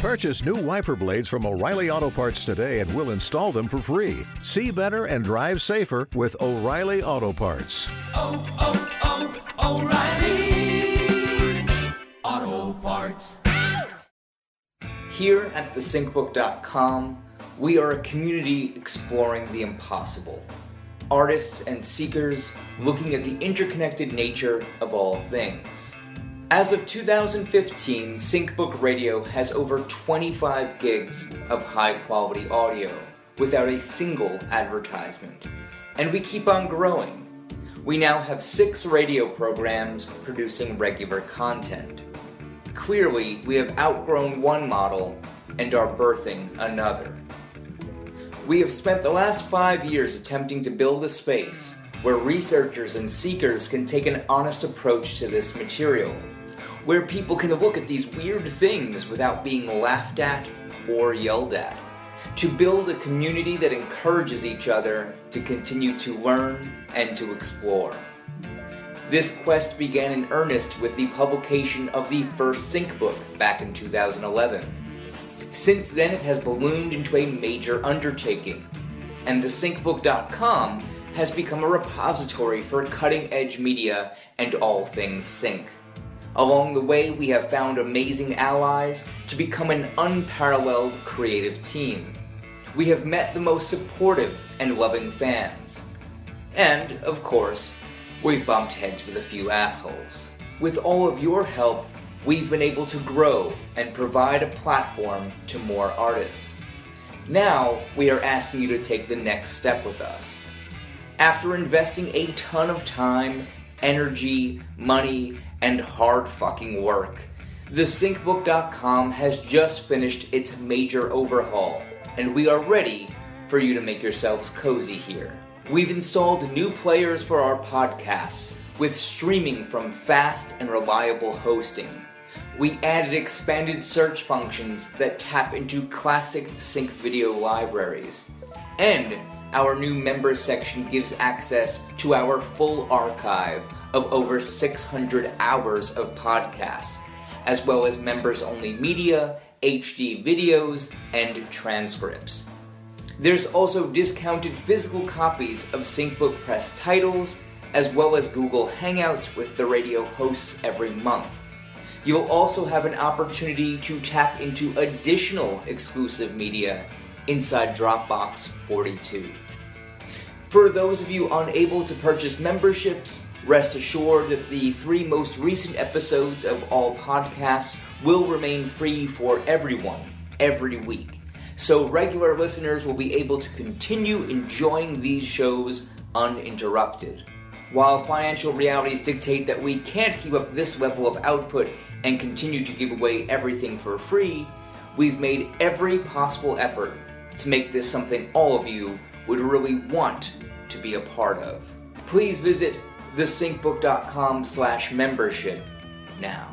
Purchase new wiper blades from O'Reilly Auto Parts today and we'll install them for free. See better and drive safer with O'Reilly Auto Parts. Oh, oh, oh, O'Reilly Auto Parts. Here at TheSyncBook.com, we are a community exploring the impossible. Artists and seekers looking at the interconnected nature of all things. As of 2015, SyncBook Radio has over 25 gigs of high-quality audio without a single advertisement. And we keep on growing. We now have 6 radio programs producing regular content. Clearly, we have outgrown one model and are birthing another. We have spent the last 5 years attempting to build a space where researchers and seekers can take an honest approach to this material, where people can look at these weird things without being laughed at or yelled at, to build a community that encourages each other to continue to learn and to explore. This quest began in earnest with the publication of the first SyncBook back in 2011. Since then, it has ballooned into a major undertaking, and TheSyncBook.com has become a repository for cutting-edge media and all things sync. Along the way, we have found amazing allies to become an unparalleled creative team. We have met the most supportive and loving fans. And, of course, we've bumped heads with a few assholes. With all of your help, we've been able to grow and provide a platform to more artists. Now, we are asking you to take the next step with us. After investing a ton of time, energy, money, and hard fucking work, TheSyncBook.com has just finished its major overhaul, and we are ready for you to make yourselves cozy here. We've installed new players for our podcasts, with streaming from fast and reliable hosting. We added expanded search functions that tap into classic sync video libraries. And our new member section gives access to our full archive of over 600 hours of podcasts, as well as members-only media, HD videos, and transcripts. There's also discounted physical copies of SyncBook Press titles, as well as Google Hangouts with the radio hosts every month. You'll also have an opportunity to tap into additional exclusive media inside Dropbox 42. For those of you unable to purchase memberships, rest assured that the 3 most recent episodes of all podcasts will remain free for everyone every week, so regular listeners will be able to continue enjoying these shows uninterrupted. While financial realities dictate that we can't keep up this level of output and continue to give away everything for free, we've made every possible effort to make this something all of you would really want to be a part of. Please visit thesyncbook.com/membership now.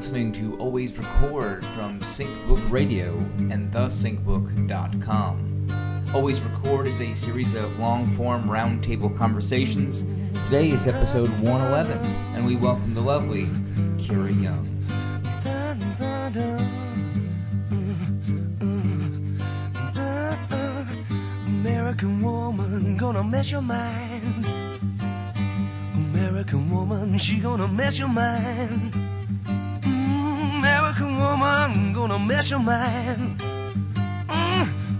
Listening to Always Record from SyncBook Radio and TheSyncBook.com. Always Record is a series of long-form roundtable conversations. Today is episode 111, and we welcome the lovely Kira Young. American woman, gonna mess your mind. American woman, she gonna mess your mind. American woman, gonna mess your mind.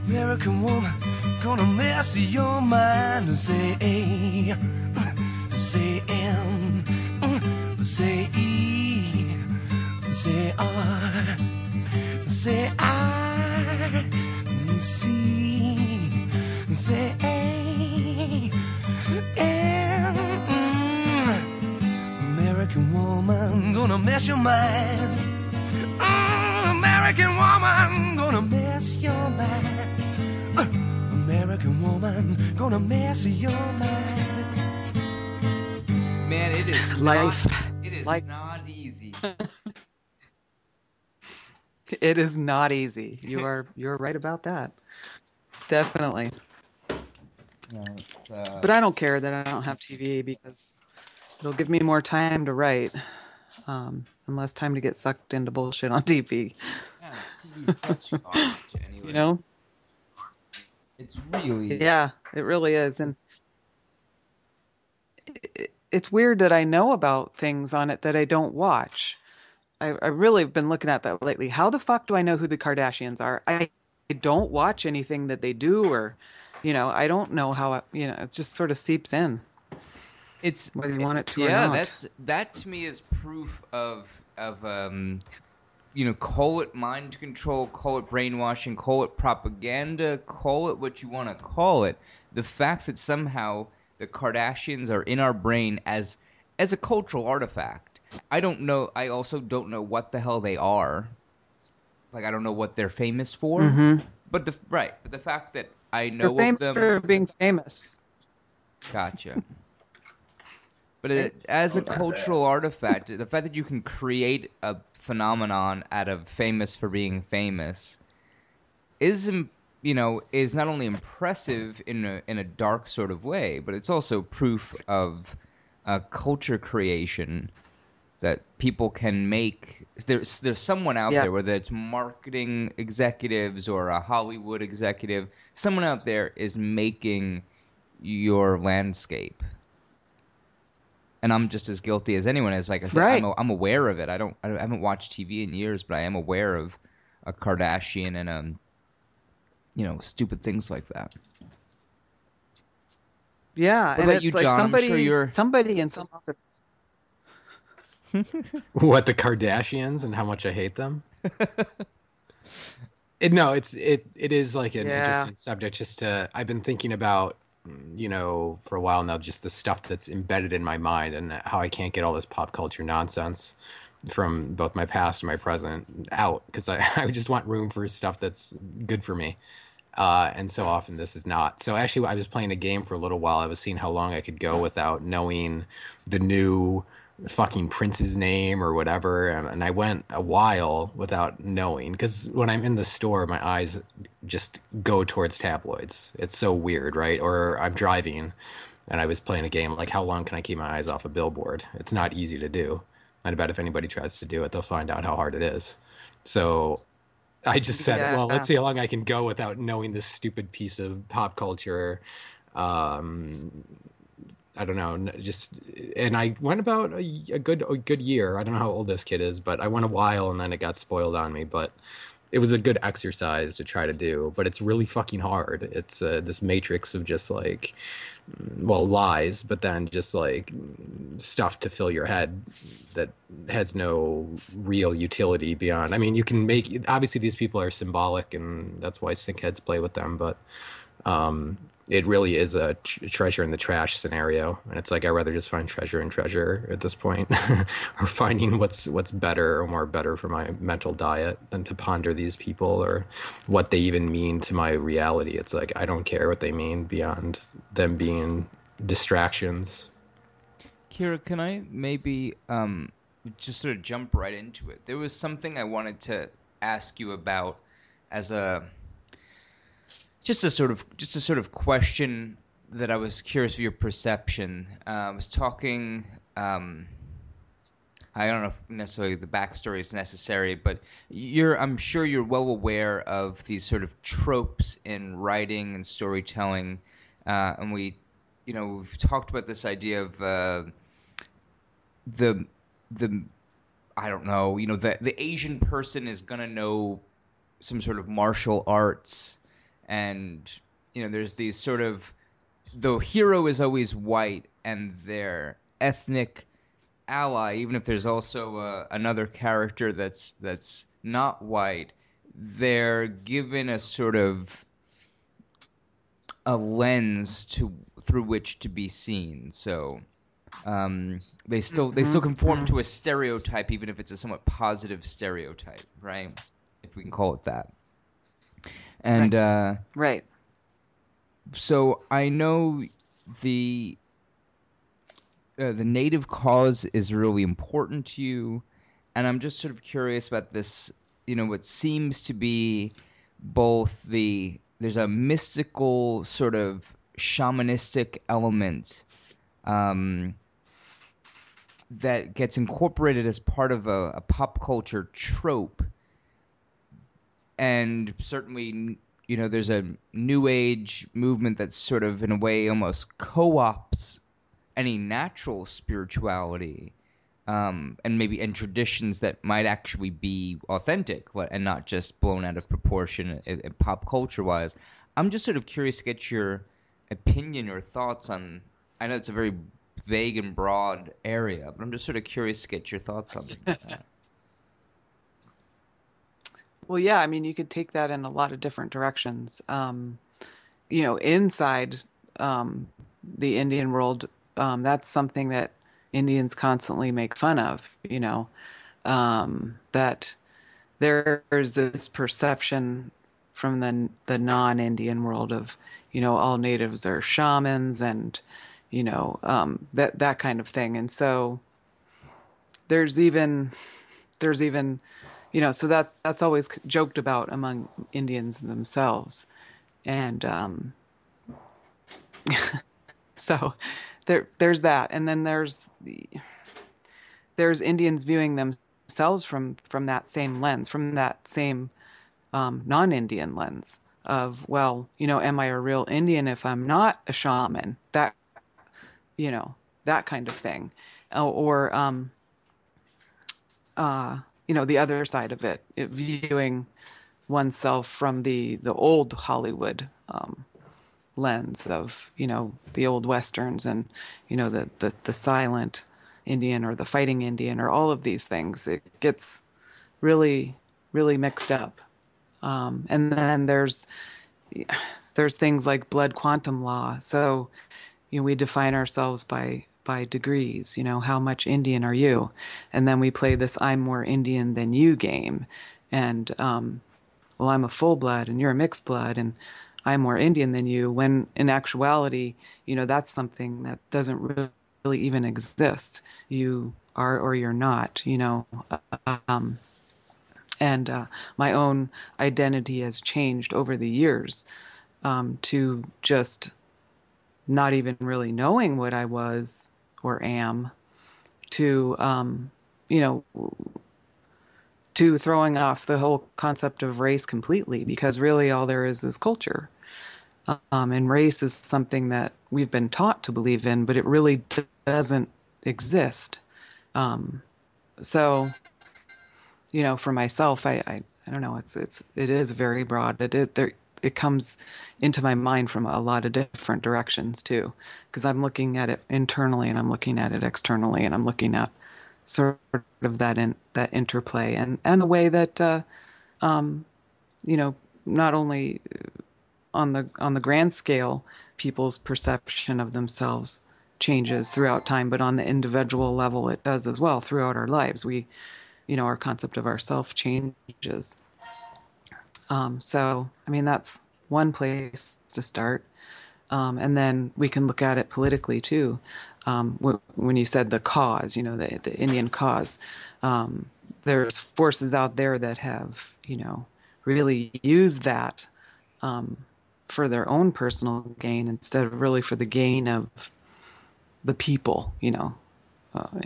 American woman, gonna mess your mind. Say A, say M, say E, say R, say I, C, say A, M. American woman, gonna mess your mind. American woman, gonna mess your mind. American woman, gonna mess your mind. Man, it is life. It is life. Not easy. It is not easy. You're right about that. Definitely. No, it's, but I don't care that I don't have TV because it'll give me more time to write, and less time to get sucked into bullshit on TV. Yeah, TV's such garbage anyway. You know? It's really... Yeah, it really is. And it's weird that I know about things on it that I don't watch. I really have been looking at that lately. How the fuck do I know who the Kardashians are? I don't watch anything that they do, or... You know, I don't know how, it just sort of seeps in. It's whether you want it to or not. Yeah, that to me is proof of call it mind control, call it brainwashing, call it propaganda, call it what you want to call it. The fact that somehow the Kardashians are in our brain as a cultural artifact. I don't know. I also don't know what the hell they are. Like, I don't know what they're famous for. Mm-hmm. But the fact that I know of them for being famous. Gotcha. But as a cultural artifact, the fact that you can create a phenomenon out of famous for being famous is not only impressive in a dark sort of way, but it's also proof of a culture creation that people can make. There's someone out there, whether it's marketing executives or a Hollywood executive, someone out there is making your landscape. And I'm just as guilty as anyone is. Like I said, right. I'm aware of it. I haven't watched TV in years, but I am aware of a Kardashian and stupid things like that. Yeah, what and it's you, like John? somebody in some office. What, the Kardashians and how much I hate them? It is like an interesting subject. Just I've been thinking about, for a while now, just the stuff that's embedded in my mind and how I can't get all this pop culture nonsense from both my past and my present out, because I just want room for stuff that's good for me. And so often this is not. So actually, I was playing a game for a little while. I was seeing how long I could go without knowing the new fucking Prince's name or whatever, and I went a while without knowing, because when I'm in the store my eyes just go towards tabloids. It's so weird, right? Or I'm driving and I was playing a game like, how long can I keep my eyes off a billboard? It's not easy to do, and I bet if anybody tries to do it, they'll find out how hard it is. So I just said, well, let's see how long I can go without knowing this stupid piece of pop culture. I don't know, and I went about a good year. I don't know how old this kid is, but I went a while and then it got spoiled on me. But it was a good exercise to try to do, but it's really fucking hard. It's this matrix of just like, well, lies, but then just like stuff to fill your head that has no real utility beyond. I mean, you can make, obviously these people are symbolic and that's why sinkheads play with them, but... it really is a treasure in the trash scenario. And it's like, I'd rather just find treasure in treasure at this point, or finding what's better or more better for my mental diet than to ponder these people or what they even mean to my reality. It's like, I don't care what they mean beyond them being distractions. Kira, can I maybe just sort of jump right into it? There was something I wanted to ask you about as a... Just a sort of question that I was curious of your perception. I was talking. I don't know if necessarily the backstory is necessary, but I'm sure you're well aware of these sort of tropes in writing and storytelling, and we've talked about this idea of the Asian person is gonna know some sort of martial arts. And, there's these sort of, the hero is always white and their ethnic ally, even if there's also another character that's not white, they're given a sort of a lens through which to be seen. So they still conform to a stereotype, even if it's a somewhat positive stereotype, right? If we can call it that. And right. So I know the native cause is really important to you, and I'm just sort of curious about this you know, what seems to be both there's a mystical sort of shamanistic element that gets incorporated as part of a pop culture trope. And certainly, you know, there's a new age movement that's sort of in a way almost co-opts any natural spirituality and traditions that might actually be authentic and not just blown out of proportion pop culture-wise. I'm just sort of curious to get your opinion or thoughts on – I know it's a very vague and broad area, but I'm just sort of curious to get your thoughts on that. Well, yeah, I mean, you could take that in a lot of different directions. You know, inside the Indian world, that's something that Indians constantly make fun of, you know, that there's this perception from the non-Indian world of, you know, all natives are shamans and, you know, that kind of thing. And so there's even, you know, so that's always joked about among Indians themselves. And so there's that. And then there's Indians viewing themselves from that same lens, from that same non-Indian lens of, well, you know, am I a real Indian if I'm not a shaman? That, you know, that kind of thing. Or, you know, the other side of it viewing oneself from the old Hollywood lens of, you know, the old Westerns and, you know, the silent Indian or the fighting Indian or all of these things. It gets really, really mixed up. And then there's things like blood quantum law. So, you know, we define ourselves by degrees, you know, how much Indian are you? And then we play this I'm more Indian than you game. And, well, I'm a full blood and you're a mixed blood and I'm more Indian than you, when in actuality, you know, that's something that doesn't really even exist. You are or you're not, you know. And my own identity has changed over the years to just not even really knowing what I was or am, to, you know, to throwing off the whole concept of race completely, because really all there is culture. And race is something that we've been taught to believe in, but it really doesn't exist. So, you know, for myself, I don't know, it is very broad. It comes into my mind from a lot of different directions too, because I'm looking at it internally and I'm looking at it externally and I'm looking at sort of that interplay and the way that, you know, not only on the grand scale, people's perception of themselves changes throughout time, but on the individual level, it does as well throughout our lives. We, you know, our concept of ourself changes. So, I mean, that's one place to start. And then we can look at it politically too. When you said the cause, you know, the Indian cause, there's forces out there that have, you know, really used that for their own personal gain instead of really for the gain of the people, you know,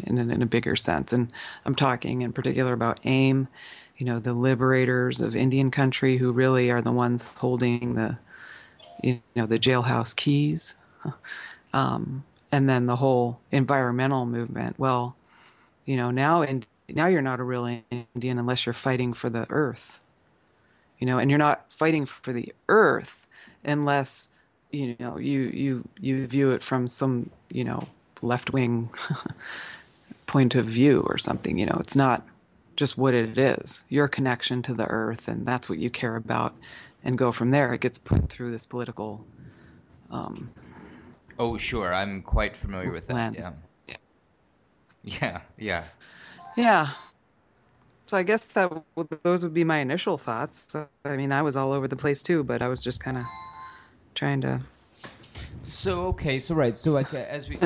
in a bigger sense. And I'm talking in particular about AIM, you know, the liberators of Indian country, who really are the ones holding the, you know, the jailhouse keys. And then the whole environmental movement. Well, you know, now you're not a real Indian unless you're fighting for the earth, you know, and you're not fighting for the earth unless, you know, you view it from some, you know, left-wing point of view or something. You know, it's not just what it is, your connection to the earth, and that's what you care about, and go from there. It gets put through this political oh, sure. I'm quite familiar with that. Lens. Yeah. Yeah. So I guess those would be my initial thoughts. I mean, I was all over the place too, but I was just kind of trying to. So, okay. So, right. So, like, as we,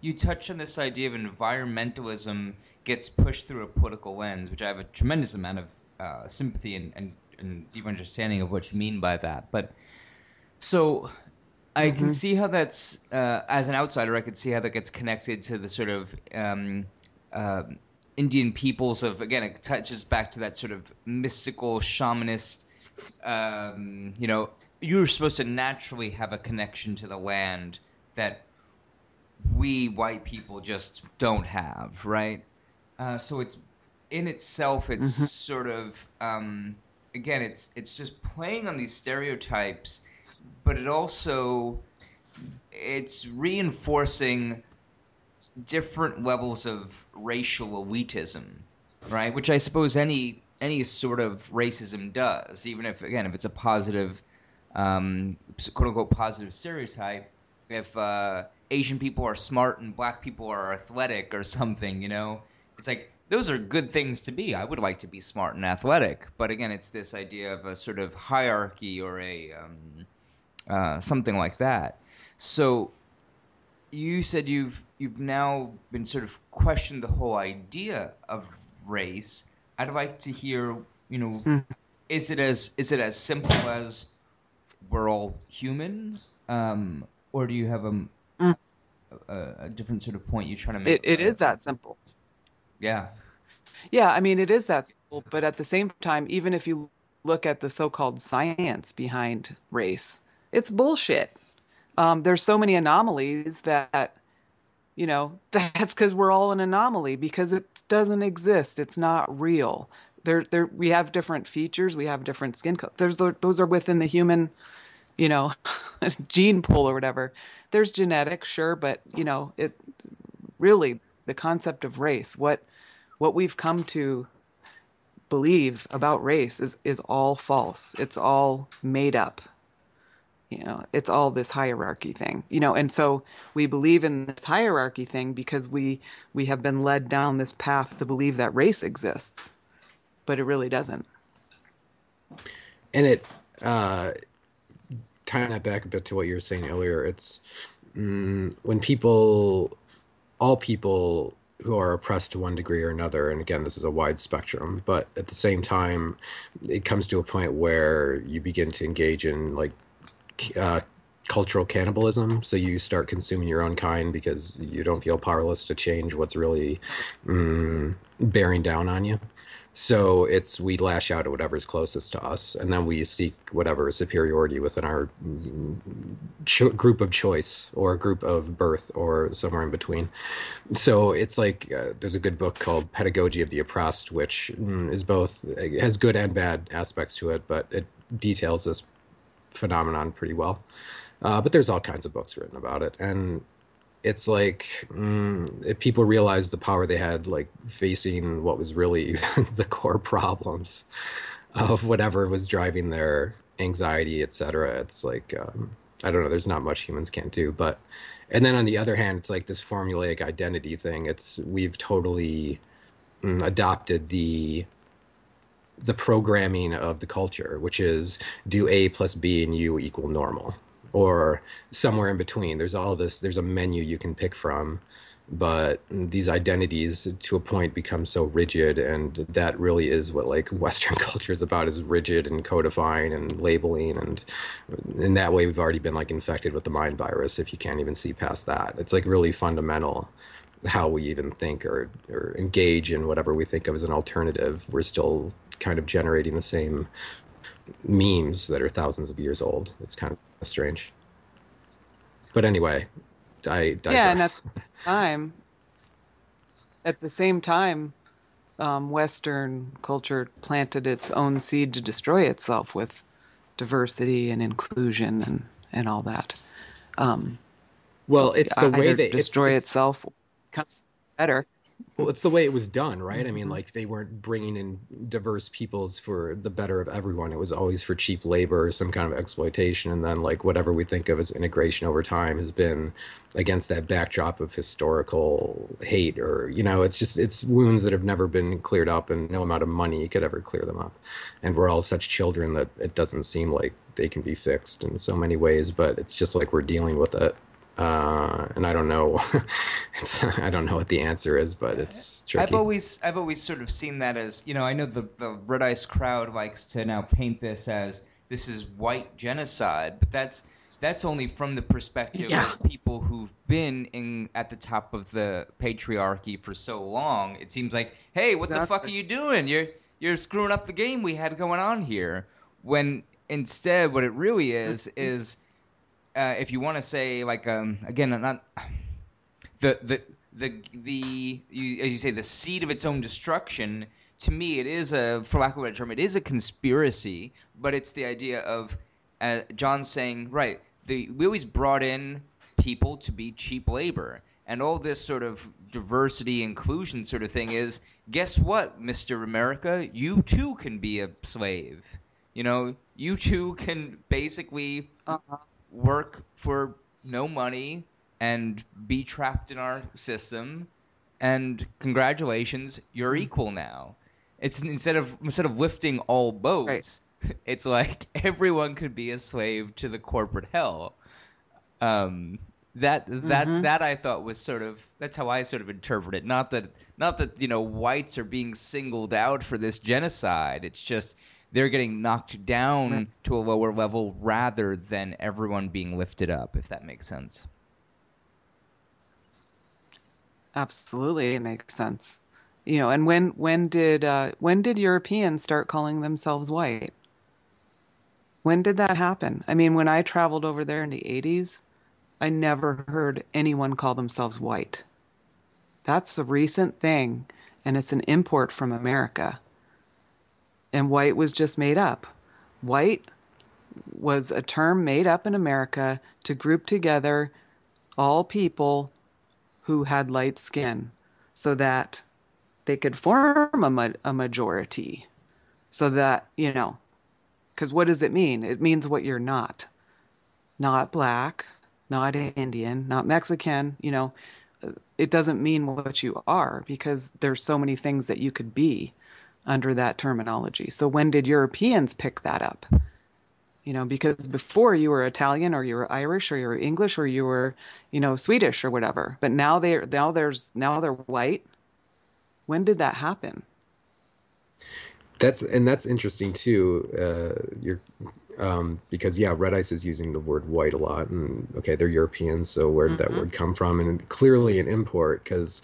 you touched on this idea of environmentalism gets pushed through a political lens, which I have a tremendous amount of sympathy and deep understanding of what you mean by that. But so I can see how that's, as an outsider, I could see how that gets connected to the sort of Indian peoples of, again, it touches back to that sort of mystical shamanist, you know, you're supposed to naturally have a connection to the land that we white people just don't have, right? So it's in itself, it's sort of, again, it's just playing on these stereotypes, but it also, it's reinforcing different levels of racial elitism, right? Which I suppose any sort of racism does, even if, again, if it's a positive, quote-unquote positive stereotype, if Asian people are smart and black people are athletic or something, you know, it's like, those are good things to be. I would like to be smart and athletic. But again, it's this idea of a sort of hierarchy or a something like that. So you said you've now been sort of questioned the whole idea of race. I'd like to hear, you know, is it as simple as we're all humans, or do you have a different sort of point you're trying to make? It is that simple. Yeah, I mean, it is that simple. But at the same time, even if you look at the so-called science behind race, it's bullshit. There's so many anomalies that, you know, that's because we're all an anomaly, because it doesn't exist. It's not real. There, we have different features. We have different skin colors. Those are within the human, you know, gene pool or whatever. There's genetics, sure, but, you know, it really, the concept of race, what we've come to believe about race is all false. It's all made up. You know, it's all this hierarchy thing, you know, and so we believe in this hierarchy thing because we have been led down this path to believe that race exists, but it really doesn't. And it, tying that back a bit to what you were saying earlier, it's when all people who are oppressed to one degree or another, and again, this is a wide spectrum, but at the same time, it comes to a point where you begin to engage in, like, cultural cannibalism. So you start consuming your own kind because you don't feel powerless to change what's really bearing down on you. So we lash out at whatever's closest to us, and then we seek whatever superiority within our group of choice or group of birth or somewhere in between. So it's like there's a good book called Pedagogy of the Oppressed, which is both, has good and bad aspects to it, but it details this phenomenon pretty well. But there's all kinds of books written about it. And it's like if people realized the power they had, like facing what was really the core problems of whatever was driving their anxiety, etc. It's like, I don't know, there's not much humans can't do. But, and then on the other hand, it's like this formulaic identity thing. We've totally adopted the programming of the culture, which is do A plus B and U equal normal, or somewhere in between. There's all this, there's a menu you can pick from, but these identities to a point become so rigid. And that really is what, like, Western culture is about, is rigid and codifying and labeling. And in that way, we've already been, like, infected with the mind virus. If you can't even see past that, it's like really fundamental how we even think or engage in whatever we think of as an alternative. We're still kind of generating the same memes that are thousands of years old. It's kind of strange. But anyway, I digress. Yeah, and at the same time, Western culture planted its own seed to destroy itself with diversity and inclusion and all that. Well, it's the way they destroy itself becomes better. Well, it's the way it was done, right? I mean, like, they weren't bringing in diverse peoples for the better of everyone. It was always for cheap labor or some kind of exploitation. And then, like, whatever we think of as integration over time has been against that backdrop of historical hate, or, you know, it's just, it's wounds that have never been cleared up, and no amount of money could ever clear them up. And we're all such children that it doesn't seem like they can be fixed in so many ways, but it's just like we're dealing with it And I don't know, I don't know what the answer is, but it's tricky. I've always sort of seen that as, you know, I know the Red Ice crowd likes to now paint this as this is white genocide, but that's only from the perspective of people who've been at the top of the patriarchy for so long. It seems like, hey, what the fuck are you doing? You're screwing up the game we had going on here. When instead, what it really is. If you want to say, like, again, not as you say, the seed of its own destruction. To me, it is for lack of a better term, it is a conspiracy. But it's the idea of John saying, right, we always brought in people to be cheap labor, and all this sort of diversity inclusion sort of thing is, guess what, Mr. America, you too can be a slave. You know, you too can basically. Work for no money and be trapped in our system, and congratulations, you're equal now. It's instead of lifting all boats, right. It's like everyone could be a slave to the corporate hell. That I thought was sort of, that's how I sort of interpret it. Not that you know, whites are being singled out for this genocide. It's just they're getting knocked down to a lower level rather than everyone being lifted up, if that makes sense. Absolutely, it makes sense. You know, and when did Europeans start calling themselves white? When did that happen? I mean, when I traveled over there in the 80s, I never heard anyone call themselves white. That's a recent thing, and it's an import from America. And white was just made up. White was a term made up in America to group together all people who had light skin so that they could form a majority. So that, you know, because what does it mean? It means what you're not. Not black, not Indian, not Mexican, you know. It doesn't mean what you are, because there's so many things that you could be under that terminology. So when did Europeans pick that up? You know, because before you were Italian or you were Irish or you were English or you were, you know, Swedish or whatever. But now they're white. When did that happen? That's interesting too. Because Red Ice is using the word white a lot, and okay, they're Europeans, so where did that word come from? And clearly an import, because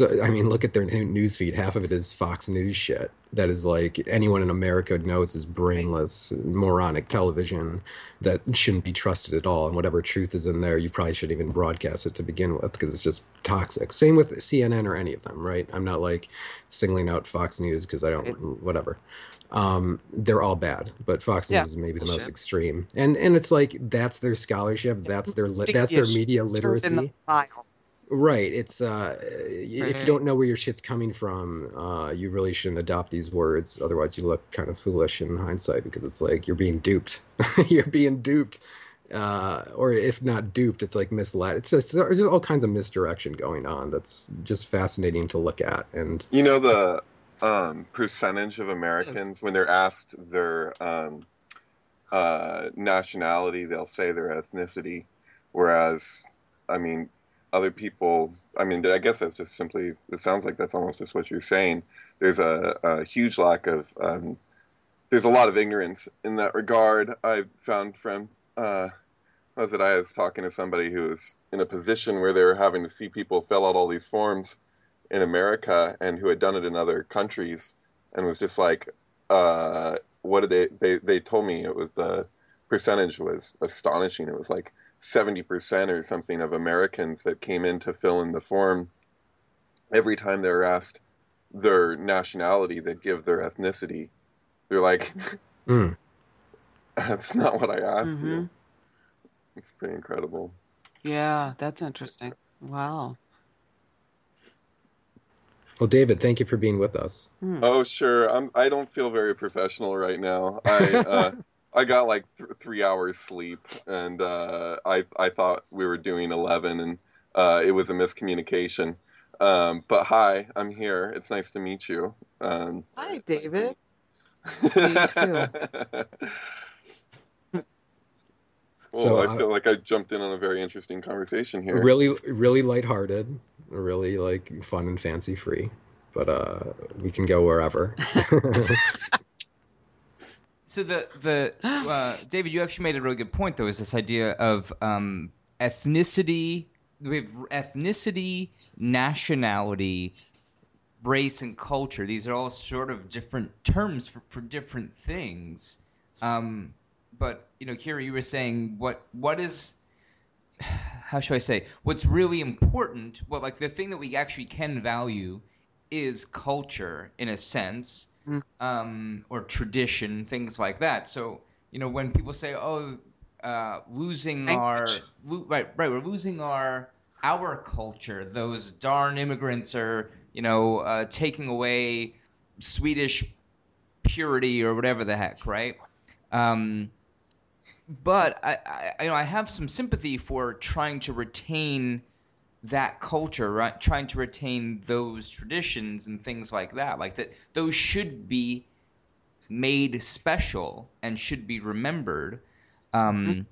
look at their newsfeed. Half of it is Fox News shit that is like anyone in America knows is brainless, moronic television that shouldn't be trusted at all. And whatever truth is in there, you probably shouldn't even broadcast it to begin with, because it's just toxic. Same with CNN or any of them, right? I'm not like singling out Fox News because I don't, whatever. They're all bad, but Fox News is maybe the most extreme. And it's like, that's their scholarship. That's their media literacy. In the file. Right. It's, if you don't know where your shit's coming from, you really shouldn't adopt these words. Otherwise you look kind of foolish in hindsight, because it's like, you're being duped. Or if not duped, it's like misled. It's just, there's all kinds of misdirection going on. That's just fascinating to look at. And you know, the percentage of Americans, when they're asked their nationality, they'll say their ethnicity, whereas, I mean, other people, I mean, I guess that's just simply, it sounds like that's almost just what you're saying. There's a huge lack of, there's a lot of ignorance in that regard. I found from, I was talking to somebody who was in a position where they were having to see people fill out all these forms in America, and who had done it in other countries, and was just like, what did they told me it was, the percentage was astonishing. It was like 70% or something of Americans that came in to fill in the form. Every time they were asked their nationality, they'd give their ethnicity. They're like, that's not what I asked you. It's pretty incredible. Yeah, that's interesting. Wow. Well, David, thank you for being with us. Oh, sure. I don't feel very professional right now. I got like 3 hours sleep, and I thought we were doing 11, and it was a miscommunication. But hi, I'm here. It's nice to meet you. Hi, David. It's me too. Cool. So I feel like I jumped in on a very interesting conversation here. Really, really lighthearted, really like fun and fancy free, but we can go wherever. So the David, you actually made a really good point though. Is this idea of ethnicity? We have ethnicity, nationality, race, and culture. These are all sort of different terms for different things. But, you know, Kira, you were saying what is, how should I say, what's really important, what like the thing that we actually can value is culture in a sense, or tradition, things like that. So, you know, when people say, oh, we're losing our culture, those darn immigrants are, you know, taking away Swedish purity or whatever the heck, right? But I have some sympathy for trying to retain that culture, right? Trying to retain those traditions and things like that. Like that, those should be made special and should be remembered. And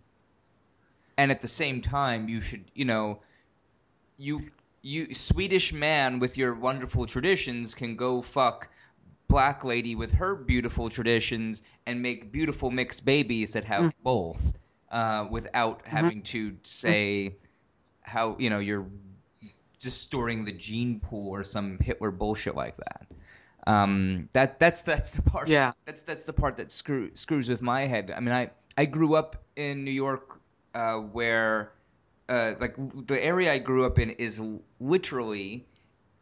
at the same time, you should, you know, you Swedish man with your wonderful traditions can go fuck Black lady with her beautiful traditions and make beautiful mixed babies that have both, without having to say how, you know, you're distorting the gene pool or some Hitler bullshit like that. That's the part. Yeah. That's the part that screws with my head. I mean, I grew up in New York, where, like the area I grew up in is literally,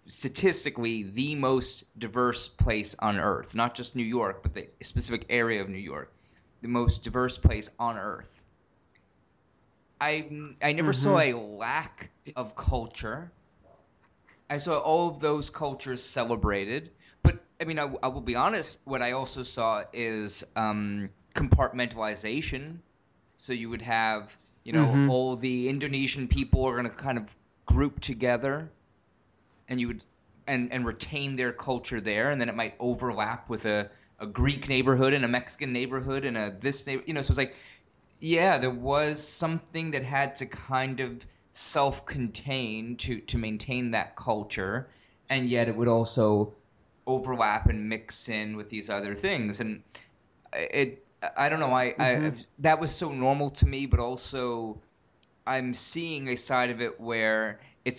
statistically, the most diverse place on Earth. Not just New York, but the specific area of New York, the most diverse place on Earth. I never saw a lack of culture. I saw all of those cultures celebrated. But I mean, I will be honest. What I also saw is compartmentalization. So you would have, you know, all the Indonesian people are going to kind of group together. And you would and retain their culture there, and then it might overlap with a Greek neighborhood and a Mexican neighborhood and a this neighborhood. You know, so it's like, yeah, there was something that had to kind of self-contain to maintain that culture, and yet it would also overlap and mix in with these other things. And I don't know, I that was so normal to me, but also I'm seeing a side of it where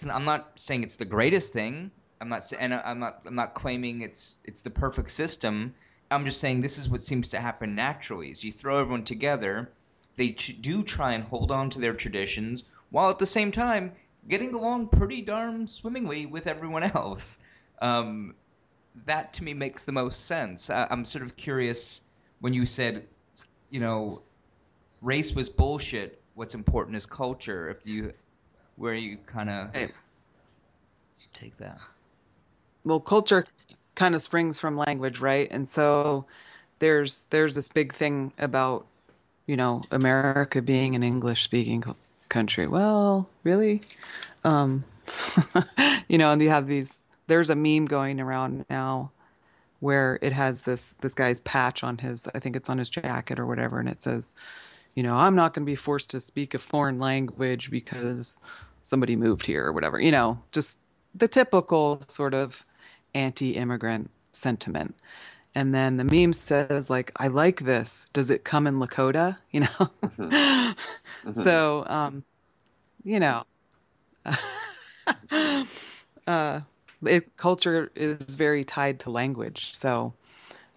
I'm not saying it's the greatest thing. I'm not claiming it's the perfect system. I'm just saying this is what seems to happen naturally. Is you throw everyone together, they do try and hold on to their traditions while at the same time getting along pretty darn swimmingly with everyone else. That to me makes the most sense. I'm sort of curious when you said, you know, race was bullshit. What's important is culture. Where you kind of take that? Well, culture kind of springs from language, right? And so there's this big thing about, you know, America being an English-speaking country. Well, really? You know, and you have there's a meme going around now where it has this guy's patch on his, I think it's on his jacket or whatever, and it says, you know, I'm not going to be forced to speak a foreign language because somebody moved here or whatever. You know, just the typical sort of anti-immigrant sentiment. And then the meme says, like, I like this. Does it come in Lakota? You know? So, you know, culture is very tied to language. So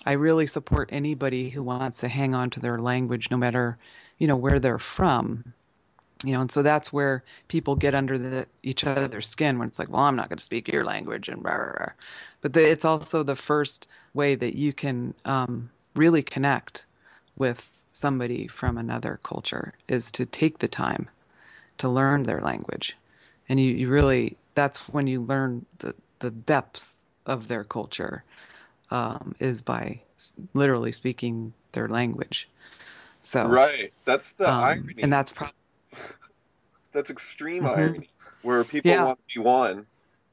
I really support anybody who wants to hang on to their language no matter, you know, where they're from, you know, and so that's where people get under each other's skin when it's like, well, I'm not going to speak your language and rah, rah, rah. But it's also the first way that you can really connect with somebody from another culture is to take the time to learn their language. And you really, that's when you learn the depths of their culture, is by literally speaking their language. So right, that's the irony, and that's that's extreme irony, where people want to be one,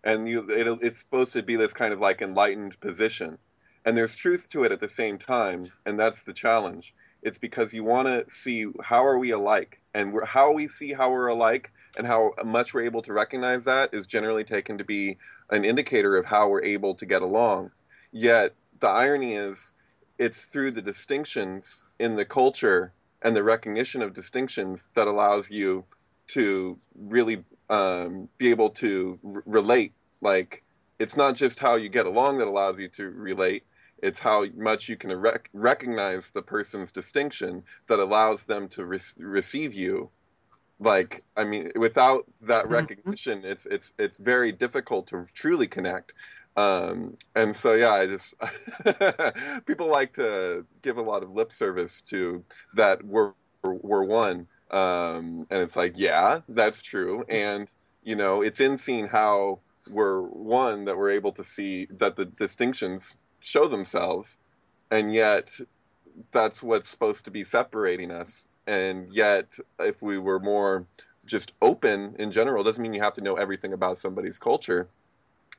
and it's supposed to be this kind of like enlightened position, and there's truth to it at the same time, and that's the challenge. It's because you want to see how are we alike, and how we see how we're alike and how much we're able to recognize that is generally taken to be an indicator of how we're able to get along. Yet the irony is it's through the distinctions in the culture and the recognition of distinctions that allows you to really be able to relate. Like, it's not just how you get along that allows you to relate. It's how much you can recognize the person's distinction that allows them to receive you. Like, I mean, without that recognition, it's very difficult to truly connect. And so, yeah, I just people like to give a lot of lip service to that we're one. And it's like, yeah, that's true. And, you know, it's in seeing how we're one that we're able to see that the distinctions show themselves, and yet that's what's supposed to be separating us. And yet if we were more just open in general, doesn't mean you have to know everything about somebody's culture,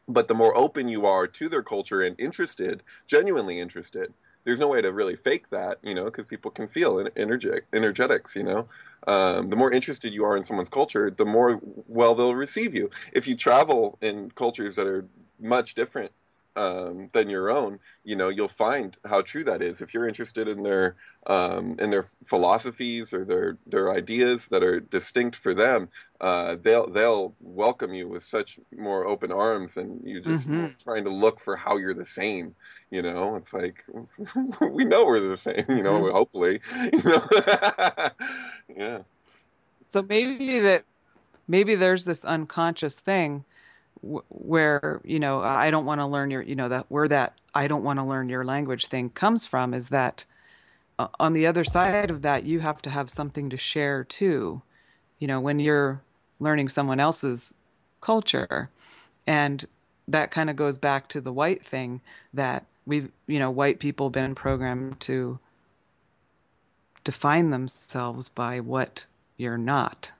but the more open you are to their culture and interested, genuinely interested, there's no way to really fake that, you know, because people can feel energetics, you know. The more interested you are in someone's culture, the more well they'll receive you. If you travel in cultures that are much different than your own, you know, you'll find how true that is. If you're interested in their philosophies or their ideas that are distinct for them, they'll welcome you with such more open arms than you just trying to look for how you're the same. You know, it's like we know we're the same. You know, hopefully. You know? Yeah. So maybe there's this unconscious thing where, you know, I don't want to learn your, you know, that where that I don't want to learn your language thing comes from is that on the other side of that, you have to have something to share too, you know, when you're learning someone else's culture. And that kind of goes back to the white thing that we've, you know, white people been programmed to define themselves by what you're not.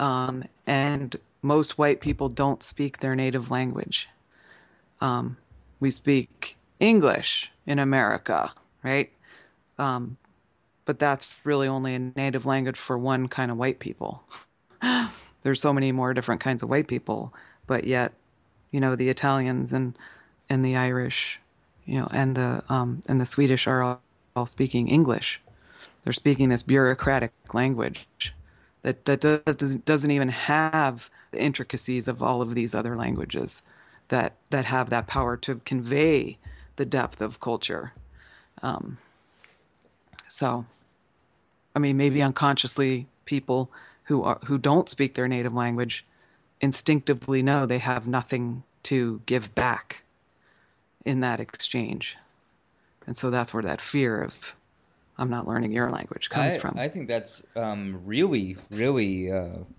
And most white people don't speak their native language. We speak English in America, right? But that's really only a native language for one kind of white people. There's so many more different kinds of white people, but yet, you know, the Italians and the Irish, you know, and the Swedish are all speaking English. They're speaking this bureaucratic language that doesn't even have the intricacies of all of these other languages that have that power to convey the depth of culture. So, I mean, maybe unconsciously people who don't speak their native language instinctively know they have nothing to give back in that exchange. And so that's where that fear of I'm not learning your language comes from. I think that's really, really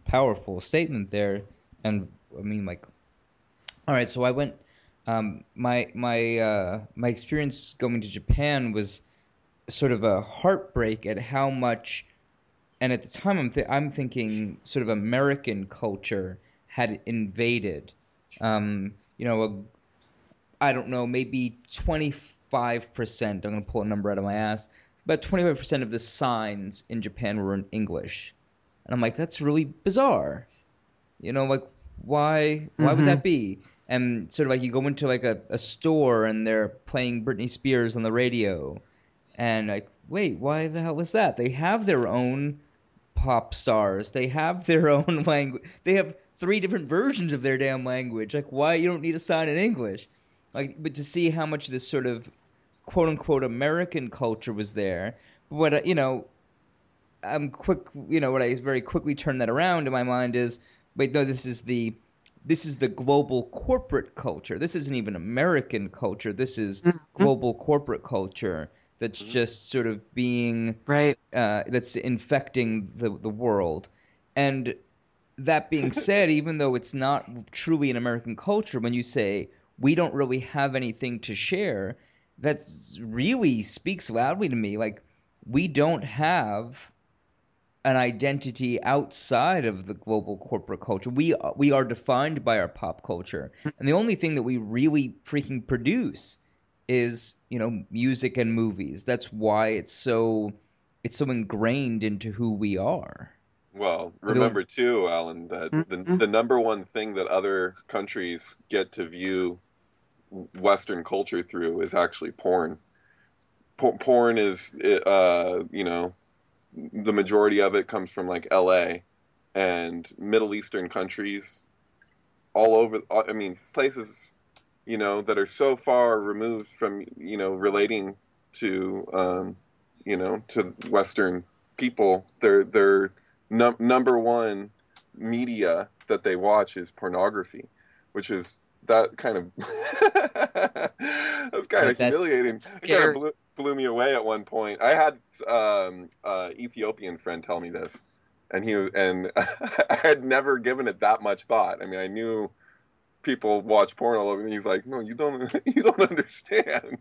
powerful statement there. And I mean, like, all right, so I went, my experience going to Japan was sort of a heartbreak at how much, and at the time I'm thinking sort of American culture had invaded, you know, I don't know, maybe 25%, I'm going to pull a number out of my ass, about 25% of the signs in Japan were in English. And I'm like, that's really bizarre. You know, like, why would that be? And sort of like you go into like a store and they're playing Britney Spears on the radio. And like, wait, why the hell is that? They have their own pop stars. They have their own language. They have 3 different versions of their damn language. Like, why you don't need a sign in English? Like, but to see how much this sort of quote-unquote American culture was there. But what, you know, what I very quickly turned that around in my mind is, wait, no, this is the global corporate culture. This isn't even American culture. This is global corporate culture that's just sort of being, right, that's infecting the world. And that being said, even though it's not truly an American culture, when you say, we don't really have anything to share, that really speaks loudly to me. Like, we don't have an identity outside of the global corporate culture. We are defined by our pop culture. And the only thing that we really freaking produce is, you know, music and movies. That's why it's so ingrained into who we are. Well, remember too, Alan, that the number one thing that other countries get to view Western culture through is actually porn. Porn is, you know, the majority of it comes from like LA and Middle Eastern countries all over. I mean, places, you know, that are so far removed from, you know, relating to, you know, to Western people. They're number one media that they watch is pornography, which is that kind of that's kind of humiliating. It kind of blew me away at one point. I had Ethiopian friend tell me this, and I had never given it that much thought. I mean, I knew people watch porn all over, and he's like, "No, you don't understand."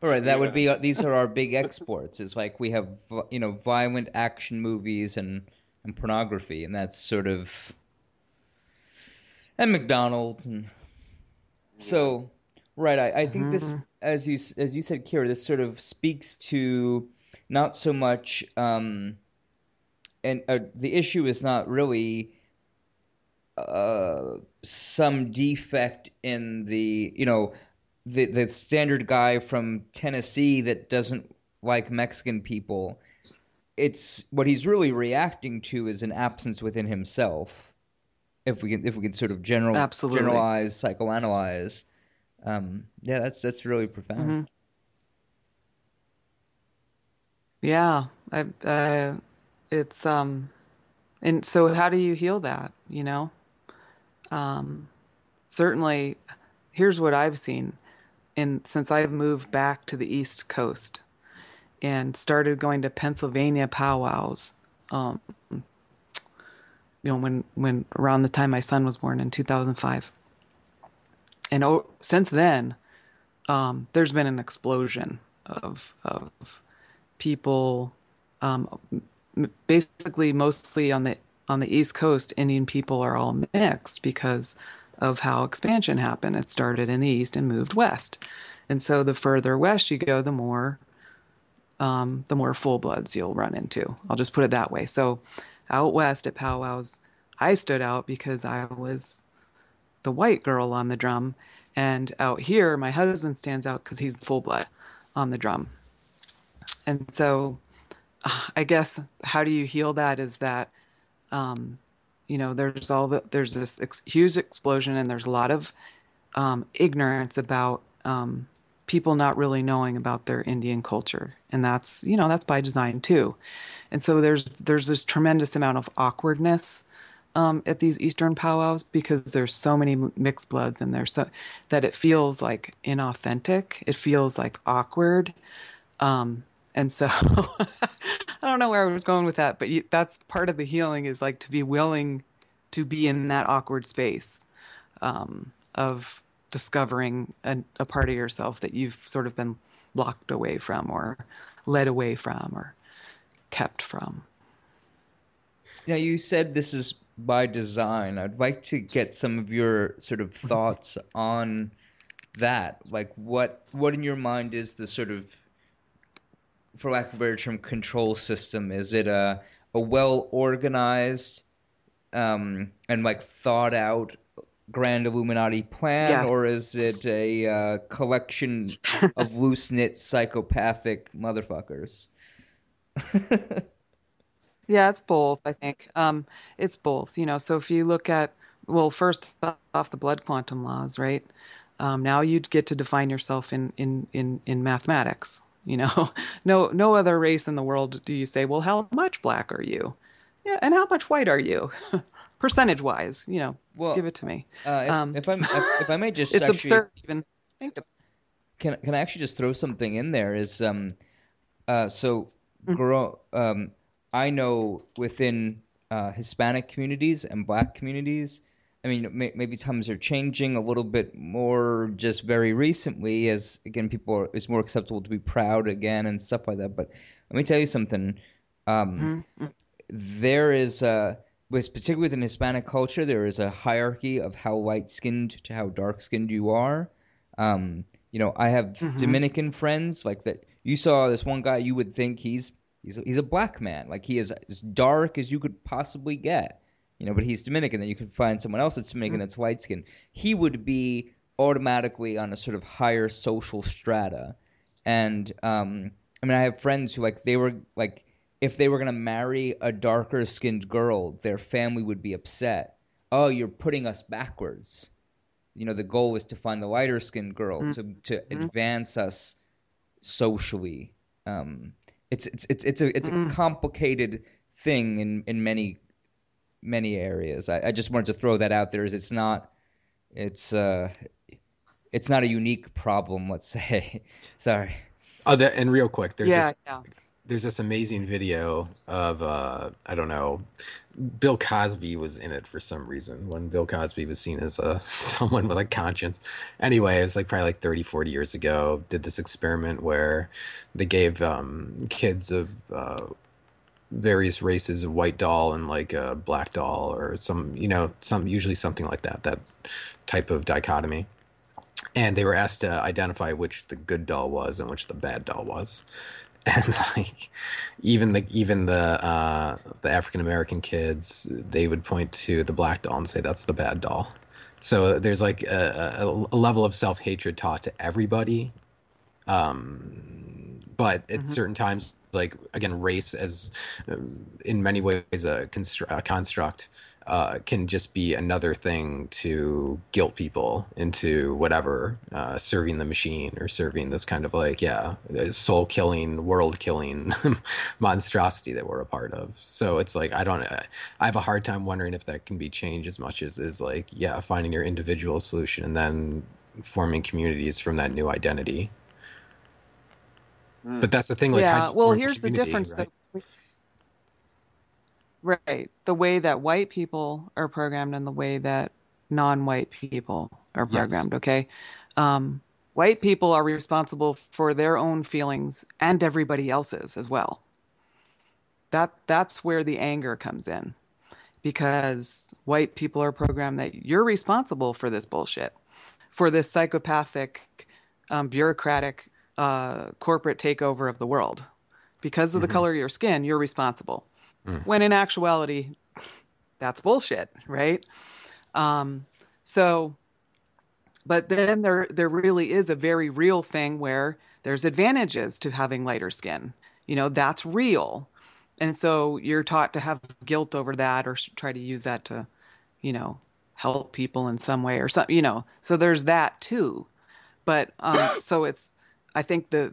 All right, that would be, these are our big exports. It's like we have, you know, violent action movies and pornography, and that's sort of, and McDonald's. And so, right, I think this, as you said, Kira, this sort of speaks to not so much, and the issue is not really some defect in the, you know, the standard guy from Tennessee that doesn't like Mexican people. It's what he's really reacting to is an absence within himself. If we can sort of generalize, psychoanalyze, yeah, that's really profound. Mm-hmm. Yeah, it's and so how do you heal that? You know, certainly, here's what I've seen. And since I've moved back to the East Coast and started going to Pennsylvania powwows, you know, when around the time my son was born in 2005, and since then, there's been an explosion of people, basically mostly on the East Coast. Indian people are all mixed because of how expansion happened. It started in the East and moved west. And so the further west you go, the more full-bloods you'll run into. I'll just put it that way. So out west at powwows, I stood out because I was the white girl on the drum. And out here, my husband stands out because he's full-blood on the drum. And so I guess how do you heal that is that, you know, there's this huge explosion, and there's a lot of ignorance about people not really knowing about their Indian culture, and that's, you know, that's by design too. And so there's this tremendous amount of awkwardness at these Eastern powwows because there's so many mixed bloods, and there's so that it feels like inauthentic. It feels like awkward, and so. I don't know where I was going with that, but that's part of the healing is like to be willing to be in that awkward space of discovering a part of yourself that you've sort of been locked away from or led away from or kept from. Now, you said this is by design. I'd like to get some of your sort of thoughts on that. Like what in your mind is the sort of, for lack of a better term, control system? Is it a well-organized and like thought-out grand Illuminati plan, or is it a collection of loose-knit psychopathic motherfuckers? Yeah, it's both, I think. It's both, you know. So if you look at, well, first off, the blood quantum laws, right? Now you'd get to define yourself in mathematics. You know, no other race in the world do you say, well, how much black are you? Yeah, and how much white are you? Percentage-wise, you know, well, give it to me. If I may just, it's actually absurd even. Can I actually just throw something in there? Is I know within Hispanic communities and Black communities, I mean, maybe times are changing a little bit more just very recently as, again, it's more acceptable to be proud again and stuff like that. But let me tell you something. There is, particularly within Hispanic culture, there is a hierarchy of how light-skinned to how dark-skinned you are. You know, I have Dominican friends like that. You saw this one guy, you would think he's He's a black man. Like, he is as dark as you could possibly get. You know, but he's Dominican. Then you could find someone else that's Dominican that's white-skinned. He would be automatically on a sort of higher social strata. And, I mean, I have friends who, like, they were, like, if they were going to marry a darker-skinned girl, their family would be upset. Oh, you're putting us backwards. You know, the goal is to find the lighter-skinned girl to advance us socially. It's a complicated thing in many areas. I just wanted to throw that out there. It's not a unique problem, let's say. Sorry. Oh, and real quick, there's this amazing video of I don't know, Bill Cosby was in it for some reason, when Bill Cosby was seen as someone with a conscience. Anyway, it was like probably like 30-40 years ago, did this experiment where they gave kids of various races a white doll and like a black doll or usually something like that type of dichotomy. And they were asked to identify which the good doll was and which the bad doll was. And like, even the African American kids, they would point to the black doll and say that's the bad doll. So there's like a level of self-hatred taught to everybody, but at certain times. Like, again, race as in many ways a construct can just be another thing to guilt people into whatever, serving the machine or serving this kind of like, soul-killing, world-killing monstrosity that we're a part of. So it's like, I have a hard time wondering if that can be changed as much as is like, finding your individual solution and then forming communities from that new identity. But that's the thing. Like, well, here's the difference. Right? The way that white people are programmed and the way that non-white people are programmed. Yes. Okay. White people are responsible for their own feelings and everybody else's as well. That's where the anger comes in, because white people are programmed that you're responsible for this bullshit, for this psychopathic, bureaucratic, corporate takeover of the world. Because of the color of your skin, you're responsible. When in actuality, that's bullshit, right? But then there really is a very real thing where there's advantages to having lighter skin. You know, that's real. And so you're taught to have guilt over that or try to use that to, you know, help people in some way or something, you know. So there's that too. But so it's, I think the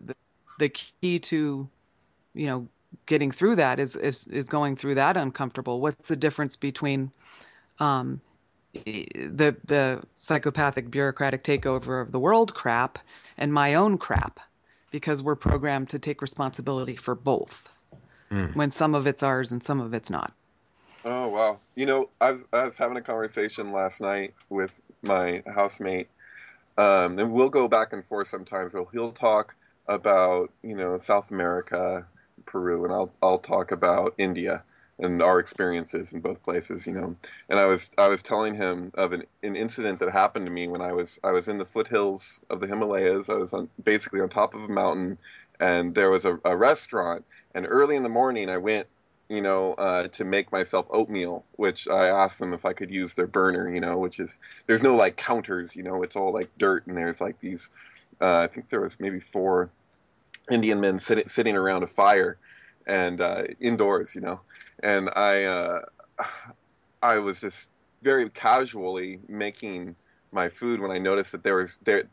key to, you know, getting through that is going through that uncomfortable. What's the difference between the psychopathic bureaucratic takeover of the world crap and my own crap? Because we're programmed to take responsibility for both when some of it's ours and some of it's not. Oh, wow. You know, I was having a conversation last night with my housemate. And we'll go back and forth sometimes. He'll talk about, you know, South America, Peru, and I'll talk about India and our experiences in both places, you know. And I was telling him of an incident that happened to me when I was in the foothills of the Himalayas. I was basically on top of a mountain, and there was a restaurant. And early in the morning, I went, you know, to make myself oatmeal, which I asked them if I could use their burner, you know, which is, there's no like counters, you know, it's all like dirt. And there's like these, I think there was maybe 4 Indian men sitting around a fire and indoors, you know, and I was just very casually making my food when I noticed that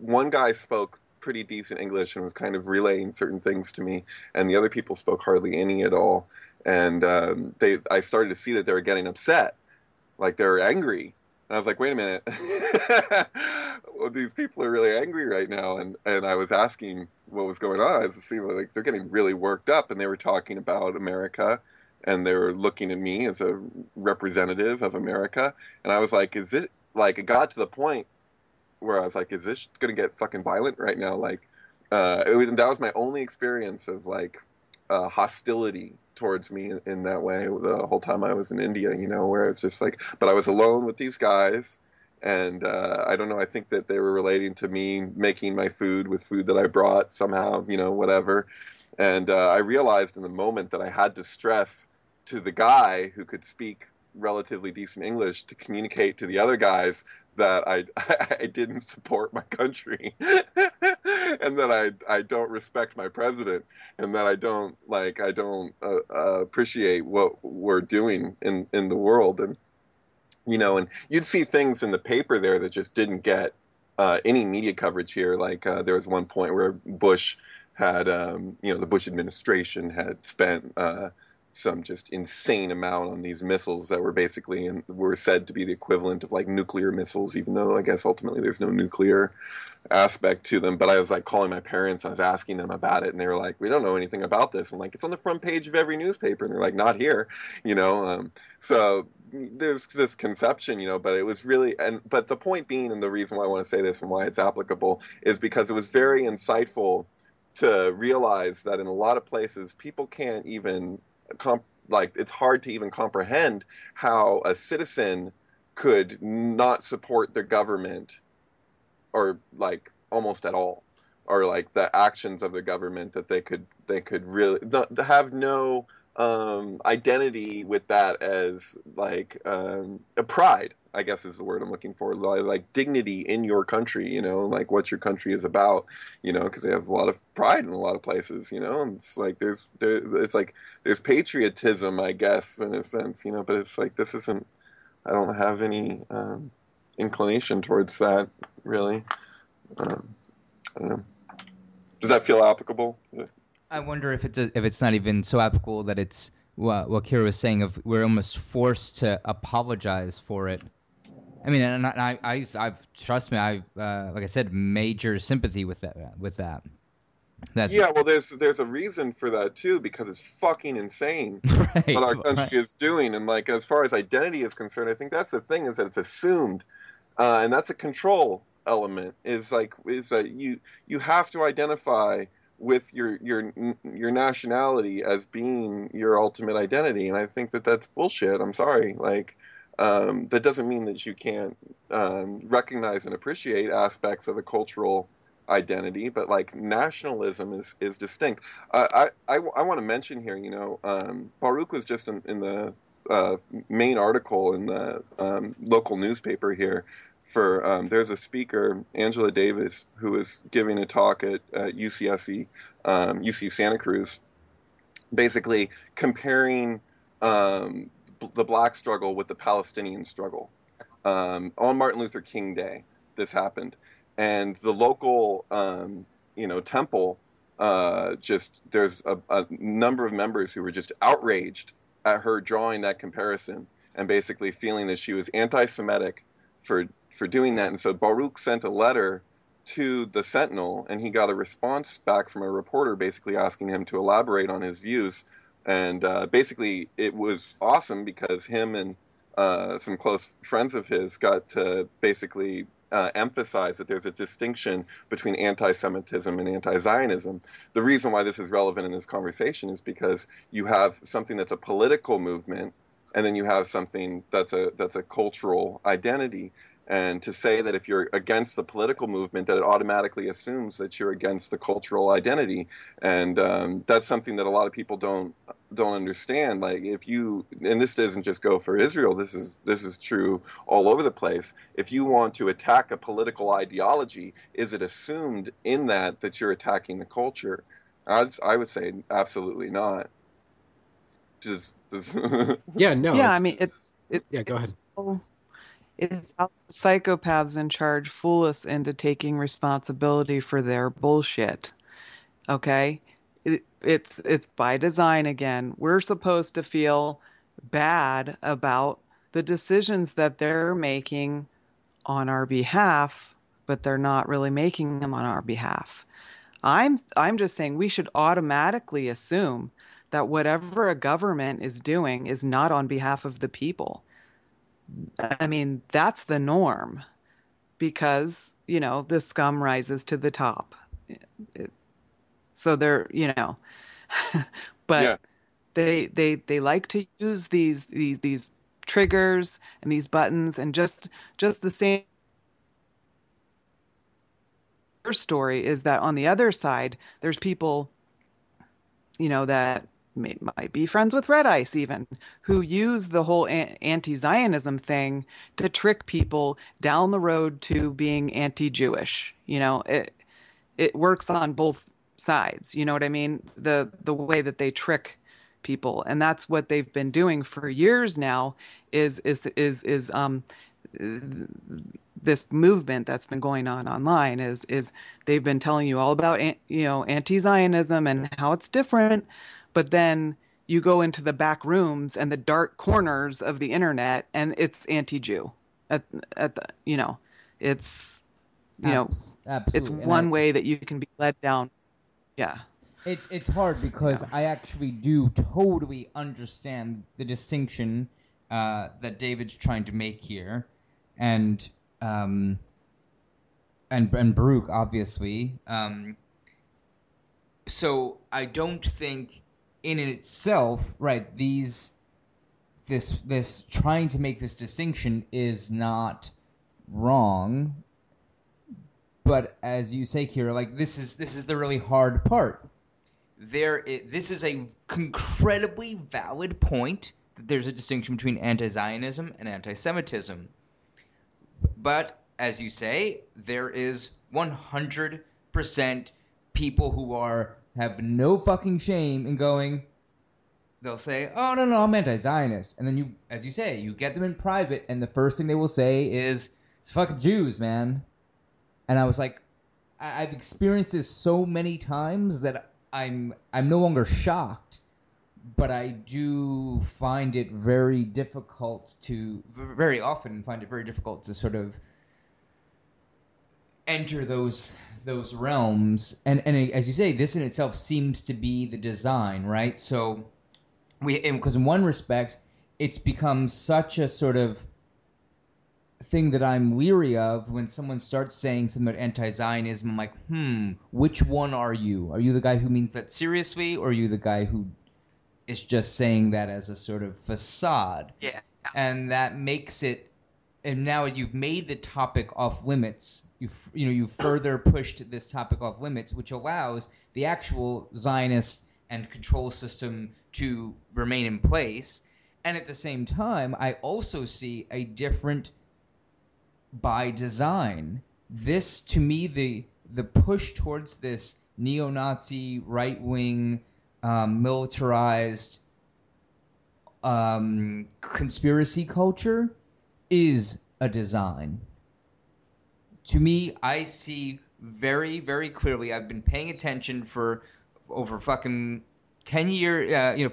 one guy spoke pretty decent English and was kind of relaying certain things to me, and the other people spoke hardly any at all. And I started to see that they were getting upset, like they were angry. And I was like, wait a minute, well, these people are really angry right now. And I was asking what was going on. I was seeing like they're getting really worked up, and they were talking about America, and they were looking at me as a representative of America. And I was like, is it like, it got to the point where I was like, is this going to get fucking violent right now? Like, that was my only experience of like hostility towards me in that way the whole time I was in India, you know, where it's just like, but I was alone with these guys And I don't know, I think that they were relating to me making my food with food that I brought somehow, you know, whatever. And I realized in the moment that I had to stress to the guy who could speak relatively decent English to communicate to the other guys that I didn't support my country and that I don't respect my president and that I don't appreciate what we're doing in the world. And, you know, and you'd see things in the paper there that just didn't get any media coverage here. Like there was one point where Bush had, you know, the Bush administration had spent some just insane amount on these missiles that were basically and were said to be the equivalent of like nuclear missiles, even though I guess ultimately there's no nuclear aspect to them. But I was like calling my parents, I was asking them about it, and they were like, we don't know anything about this. I'm like, it's on the front page of every newspaper, and they're like, not here, you know. So there's this conception, you know, but it was really, but the point being, and the reason why I want to say this and why it's applicable is because it was very insightful to realize that in a lot of places people can't even it's hard to even comprehend how a citizen could not support their government or like almost at all, or like the actions of the government, that they could really have no identity with that as like a pride, I guess is the word I'm looking for, like dignity in your country, you know, like what your country is about, you know, because they have a lot of pride in a lot of places, you know, and it's like there's patriotism, I guess, in a sense, you know, but it's like this isn't, I don't have any inclination towards that, really. I don't know. Does that feel applicable? I wonder if it's not even so applicable that it's what Kira was saying of we're almost forced to apologize for it. I mean, and I trust me, like I said, major sympathy with that. That's well, there's a reason for that too, because it's fucking insane right, what our country is doing. And like, as far as identity is concerned, I think that's the thing, is that it's assumed, and that's a control element. Is that you have to identify with your nationality as being your ultimate identity, and I think that that's bullshit. I'm sorry. Like, that doesn't mean that you can't recognize and appreciate aspects of a cultural identity, but like nationalism is distinct. I want to mention here, you know, Baruch was just in the main article in the local newspaper here. For there's a speaker, Angela Davis, who is giving a talk at UCSC, UC Santa Cruz, basically comparing the black struggle with the Palestinian struggle. On Martin Luther King Day, this happened, and the local, you know, temple. There's a number of members who were just outraged at her drawing that comparison and basically feeling that she was anti-Semitic for doing that. And so Baruch sent a letter to the Sentinel, and he got a response back from a reporter basically asking him to elaborate on his views. And basically it was awesome because him and some close friends of his got to basically emphasize that there's a distinction between anti-Semitism and anti-Zionism. The reason why this is relevant in this conversation is because you have something that's a political movement, and then you have something that's a cultural identity. And to say that if you're against the political movement, that it automatically assumes that you're against the cultural identity. And that's something that a lot of people don't understand. Like if you, and this doesn't just go for Israel, this is true all over the place. If you want to attack a political ideology, is it assumed in that you're attacking the culture? I would say absolutely not. I mean, go ahead. It's psychopaths in charge fool us into taking responsibility for their bullshit. Okay, it's by design again. We're supposed to feel bad about the decisions that they're making on our behalf, but they're not really making them on our behalf. I'm just saying we should automatically assume that whatever a government is doing is not on behalf of the people. I mean, that's the norm, because, you know, the scum rises to the top. So they're, you know, but they like to use these triggers and these buttons, and just the same. Her story is that on the other side, there's people, you know, that might be friends with Red Ice even, who use the whole anti-Zionism thing to trick people down the road to being anti-Jewish. You know, it works on both sides. You know what I mean? The way that they trick people, and that's what they've been doing for years now is this movement that's been going on online is they've been telling you all about, you know, anti-Zionism and how it's different. But then you go into the back rooms and the dark corners of the internet, and it's anti-Jew. It's one way that you can be led down. Yeah, it's hard because I actually do totally understand the distinction that David's trying to make here, and Baruch obviously. So I don't think in itself, right, this trying to make this distinction is not wrong. But as you say, Kira, like this is the really hard part. This is a incredibly valid point that there's a distinction between anti-Zionism and anti-Semitism. But as you say, there is 100% people who have no fucking shame in going. They'll say, "Oh no, I'm anti-Zionist," and then you, as you say, you get them in private, and the first thing they will say is, "It's fucking Jews, man." And I was like, I've experienced this so many times that I'm no longer shocked, but I do find it very difficult to, very often find it very difficult to sort of enter those realms. And as you say, this in itself seems to be the design, right? So because in one respect, it's become such a sort of thing that I'm weary of. When someone starts saying something about anti-Zionism, I'm like, which one are you? Are you the guy who means that seriously, or are you the guy who is just saying that as a sort of facade? Yeah. And that makes it, and now you've made the topic off limits. You've further pushed this topic off limits, which allows the actual Zionist and control system to remain in place. And at the same time, I also see a different by design. This, to me, the push towards this neo-Nazi, right-wing, militarized conspiracy culture is a design. To me, I see very, very clearly. I've been paying attention for over fucking 10 years,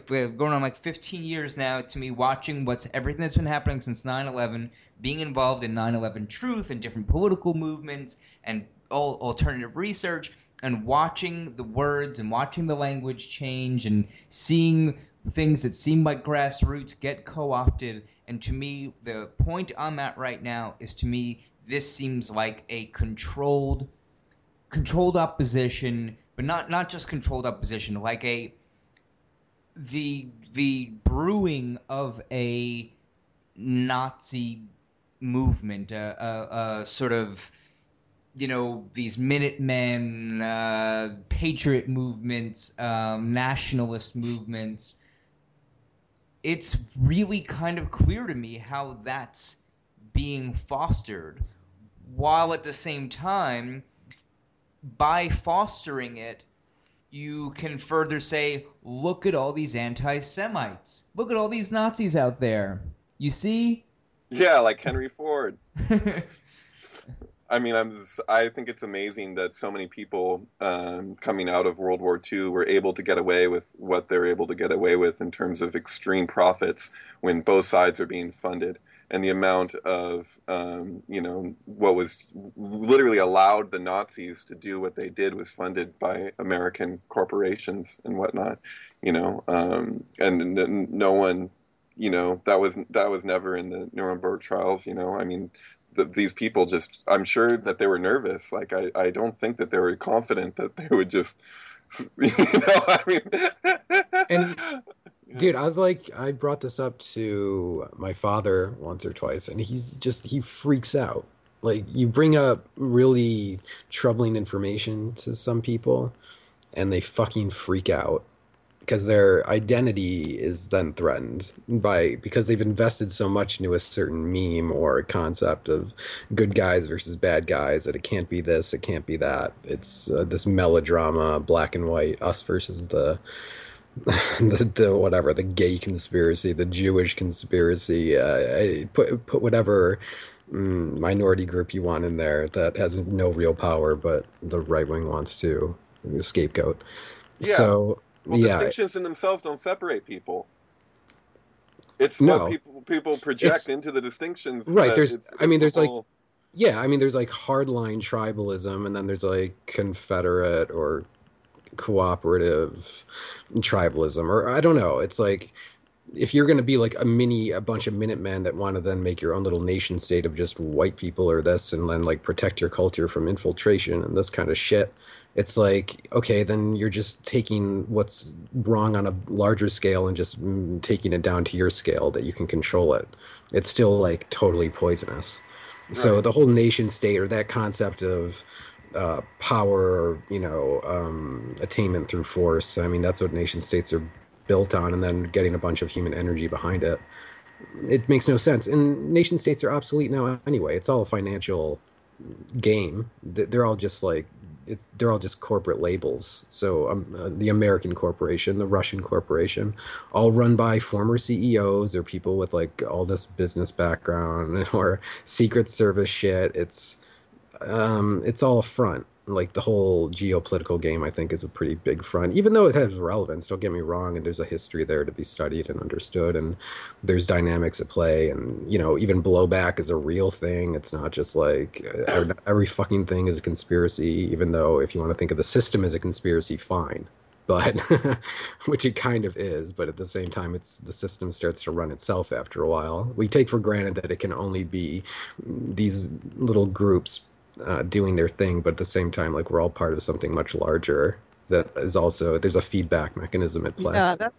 going on like 15 years now, to me, watching everything that's been happening since 9/11, being involved in 9/11 Truth and different political movements and all alternative research, and watching the words and watching the language change and seeing things that seem like grassroots get co-opted. And to me, the point I'm at right now is, to me, this seems like a controlled opposition, but not just controlled opposition, like the brewing of a Nazi movement, a sort of, you know, these Minutemen, patriot movements, nationalist movements. It's really kind of clear to me how that's being fostered, while at the same time, by fostering it, you can further say, look at all these anti-Semites. Look at all these Nazis out there. You see? Yeah, like Henry Ford. I mean, I think it's amazing that so many people coming out of World War II were able to get away with what they're able to get away with in terms of extreme profits when both sides are being funded. And the amount of, what was literally allowed the Nazis to do what they did was funded by American corporations and whatnot, you know. And no one, you know, that was never in the Nuremberg trials, you know. I mean, these people just, I'm sure that they were nervous. Like, I don't think that they were confident that they would just, you know, I mean. And Dude, I was like, I brought this up to my father once or twice, and he freaks out. Like, you bring up really troubling information to some people, and they fucking freak out because their identity is then threatened because they've invested so much into a certain meme or a concept of good guys versus bad guys that it can't be this, it can't be that. It's this melodrama, black and white, us versus the whatever, the gay conspiracy, the Jewish conspiracy, put whatever minority group you want in there that has no real power, but the right wing wants to scapegoat. Yeah. So distinctions in themselves don't separate people. It's what people project into the distinctions. Right. There's like hardline tribalism, and then there's like Confederate or cooperative tribalism, or I don't know. It's like, if you're going to be like a bunch of Minutemen that want to then make your own little nation state of just white people or this, and then like protect your culture from infiltration and this kind of shit, it's like, okay, then you're just taking what's wrong on a larger scale and just taking it down to your scale that you can control it. It's still like totally poisonous. Right. So the whole nation state, or that concept of power, attainment through force. I mean, that's what nation states are built on, and then getting a bunch of human energy behind it. It makes no sense. And nation states are obsolete now anyway. It's all a financial game. They're all just like, they're all just corporate labels. So the American corporation, the Russian corporation, all run by former CEOs or people with like all this business background or Secret Service shit. It's all a front. Like, the whole geopolitical game, I think, is a pretty big front, even though it has relevance, don't get me wrong, and there's a history there to be studied and understood, and there's dynamics at play, and, even blowback is a real thing. It's not just like every fucking thing is a conspiracy, even though if you want to think of the system as a conspiracy, fine. But which it kind of is, but at the same time, the system starts to run itself after a while. We take for granted that it can only be these little groups doing their thing, but at the same time, like, we're all part of something much larger that is also, there's a feedback mechanism at play. Yeah,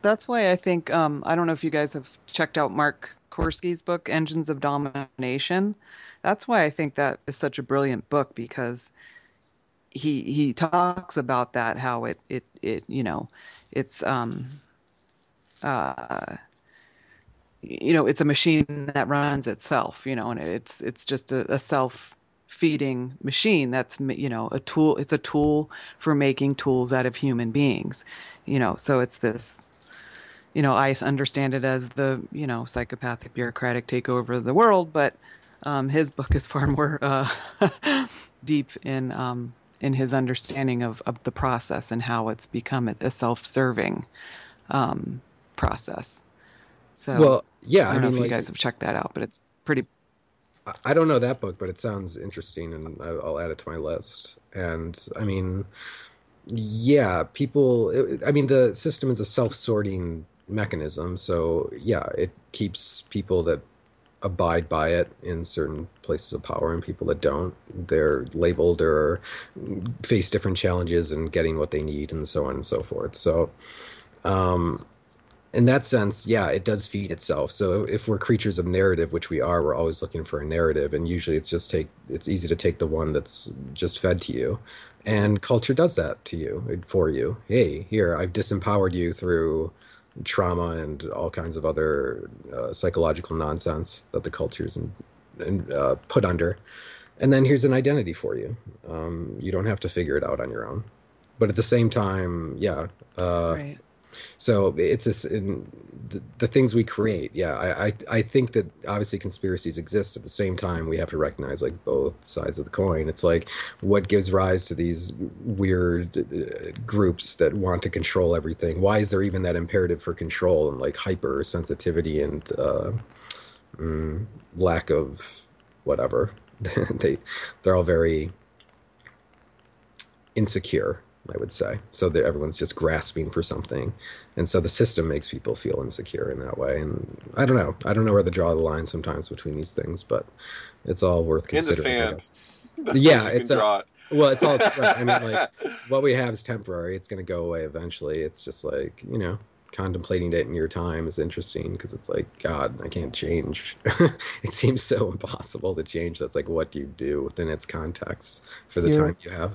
that's why I think, I don't know if you guys have checked out Mark Korsky's book, Engines of Domination. That's why I think that is such a brilliant book, because he talks about that, how it's a machine that runs itself, and it's just a self-feeding machine. That's, a tool. It's a tool for making tools out of human beings, so it's this, I understand it as the, psychopathic bureaucratic takeover of the world, but his book is far more deep in his understanding of the process and how it's become a self-serving process. So, I don't know if you guys have checked that out, but it's pretty... I don't know that book, but it sounds interesting, and I'll add it to my list. And, the system is a self-sorting mechanism, so, it keeps people that abide by it in certain places of power, and people that don't, they're labeled or face different challenges in getting what they need, and so on and so forth. So, in that sense, it does feed itself. So if we're creatures of narrative, which we are, we're always looking for a narrative, and usually it's easy to take the one that's just fed to you. And culture does that to you, for you. Hey, here, I've disempowered you through trauma and all kinds of other psychological nonsense that the culture's put under. And then here's an identity for you. You don't have to figure it out on your own. But at the same time, right. So it's this, the things we create. Yeah, I think that obviously conspiracies exist. At the same time, we have to recognize like both sides of the coin. It's like, what gives rise to these weird groups that want to control everything? Why is there even that imperative for control and like hypersensitivity and lack of whatever? They're all very insecure, I would say. So everyone's just grasping for something. And so the system makes people feel insecure in that way. And I don't know. I don't know where to draw the line sometimes between these things, but it's all worth considering. In the sand. Yeah, it's Well, it's all, I mean, like, what we have is temporary. It's going to go away eventually. It's just like, you know, contemplating it in your time is interesting because it's like, God, I can't change. It seems so impossible to change. That's like, what do you do within its context for the time you have?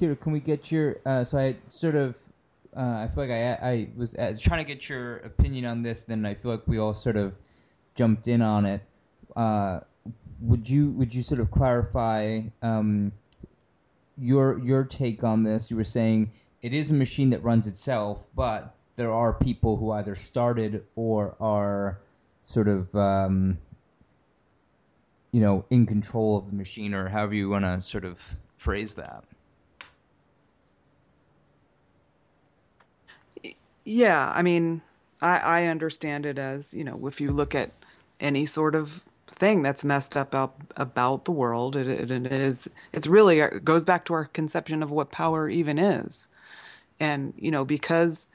Kira, can we get your, so I sort of, I feel like I was trying to get your opinion on this, then I feel like we all sort of jumped in on it. Would you sort of clarify your take on this? You were saying it is a machine that runs itself, but there are people who either started or are sort of, you know, in control of the machine, or however you want to sort of phrase that. Yeah, I mean, I understand it as, you know, if you look at any sort of thing that's messed up about the world, it goes back to our conception of what power even is. And, you know, because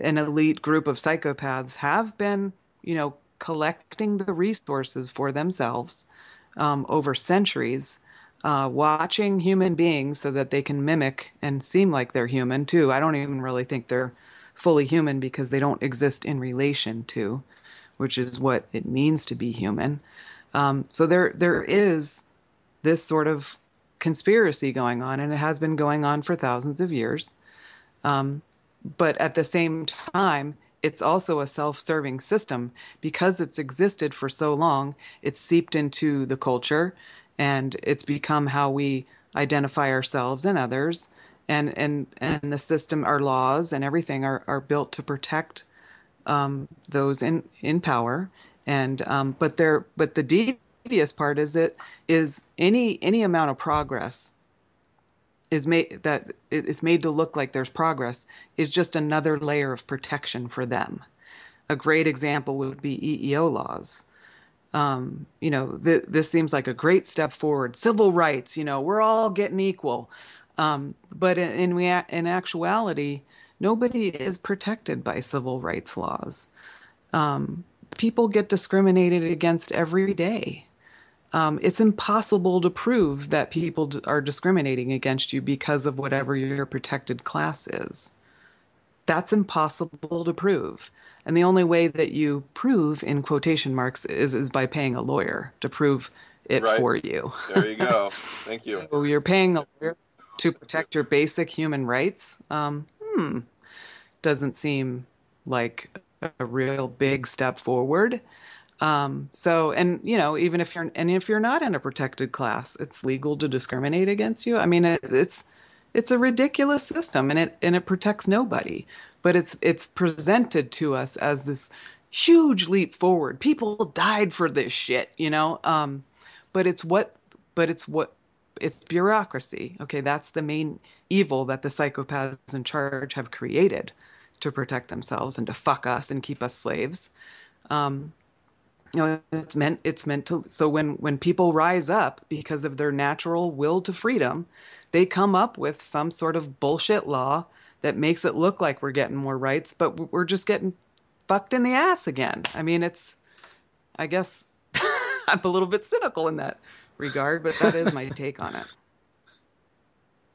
an elite group of psychopaths have been, you know, collecting the resources for themselves over centuries, watching human beings so that they can mimic and seem like they're human too. I don't even really think they're fully human because they don't exist in relation to, which is what it means to be human. So there is this sort of conspiracy going on, and it has been going on for thousands of years. But at the same time, it's also a self-serving system because it's existed for so long. It's seeped into the culture, and it's become how we identify ourselves and others. And the system, our laws and everything are built to protect those in power. And but the devious part is it is any amount of progress is made that it's made to look like there's progress is just another layer of protection for them. A great example would be EEO laws. You know, this seems like a great step forward. Civil rights, you know, we're all getting equal. But in actuality, nobody is protected by civil rights laws. People get discriminated against every day. It's impossible to prove that people are discriminating against you because of whatever your protected class is. That's impossible to prove. And the only way that you prove, in quotation marks, is by paying a lawyer to prove it for you. There you go. Thank you. So you're paying a lawyer to protect your basic human rights, doesn't seem like a real big step forward. So, and you know, even if you're not in a protected class, it's legal to discriminate against you. I mean, it's a ridiculous system, and it protects nobody. But it's presented to us as this huge leap forward. People died for this shit, you know. It's bureaucracy. Okay, that's the main evil that the psychopaths in charge have created to protect themselves and to fuck us and keep us slaves. You know, it's meant to. So when people rise up because of their natural will to freedom, they come up with some sort of bullshit law that makes it look like we're getting more rights, but we're just getting fucked in the ass again. I mean, I guess I'm a little bit cynical in that regard, but that is my take on it.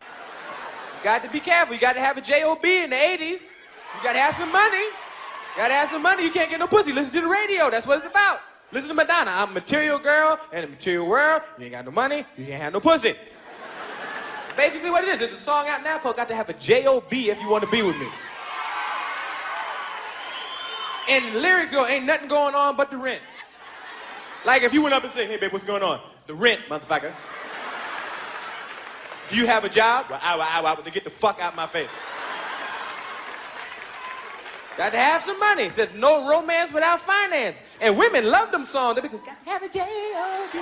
You got to be careful. You got to have a J.O.B. in the 80s. You got to have some money. You got to have some money. You can't get no pussy. Listen to the radio. That's what it's about. Listen to Madonna. I'm a material girl in a material world. You ain't got no money. You can't have no pussy. Basically what it is. There's a song out now called Got to Have a J.O.B. If You Want to Be With Me. And the lyrics go, ain't nothing going on but the rent. Like if you went up and said, hey, babe, what's going on? The rent, motherfucker. Do you have a job? Well, I, to get the fuck out of my face. Got to have some money. It says no romance without finance. And women love them songs. They go, got to have a J.O.B.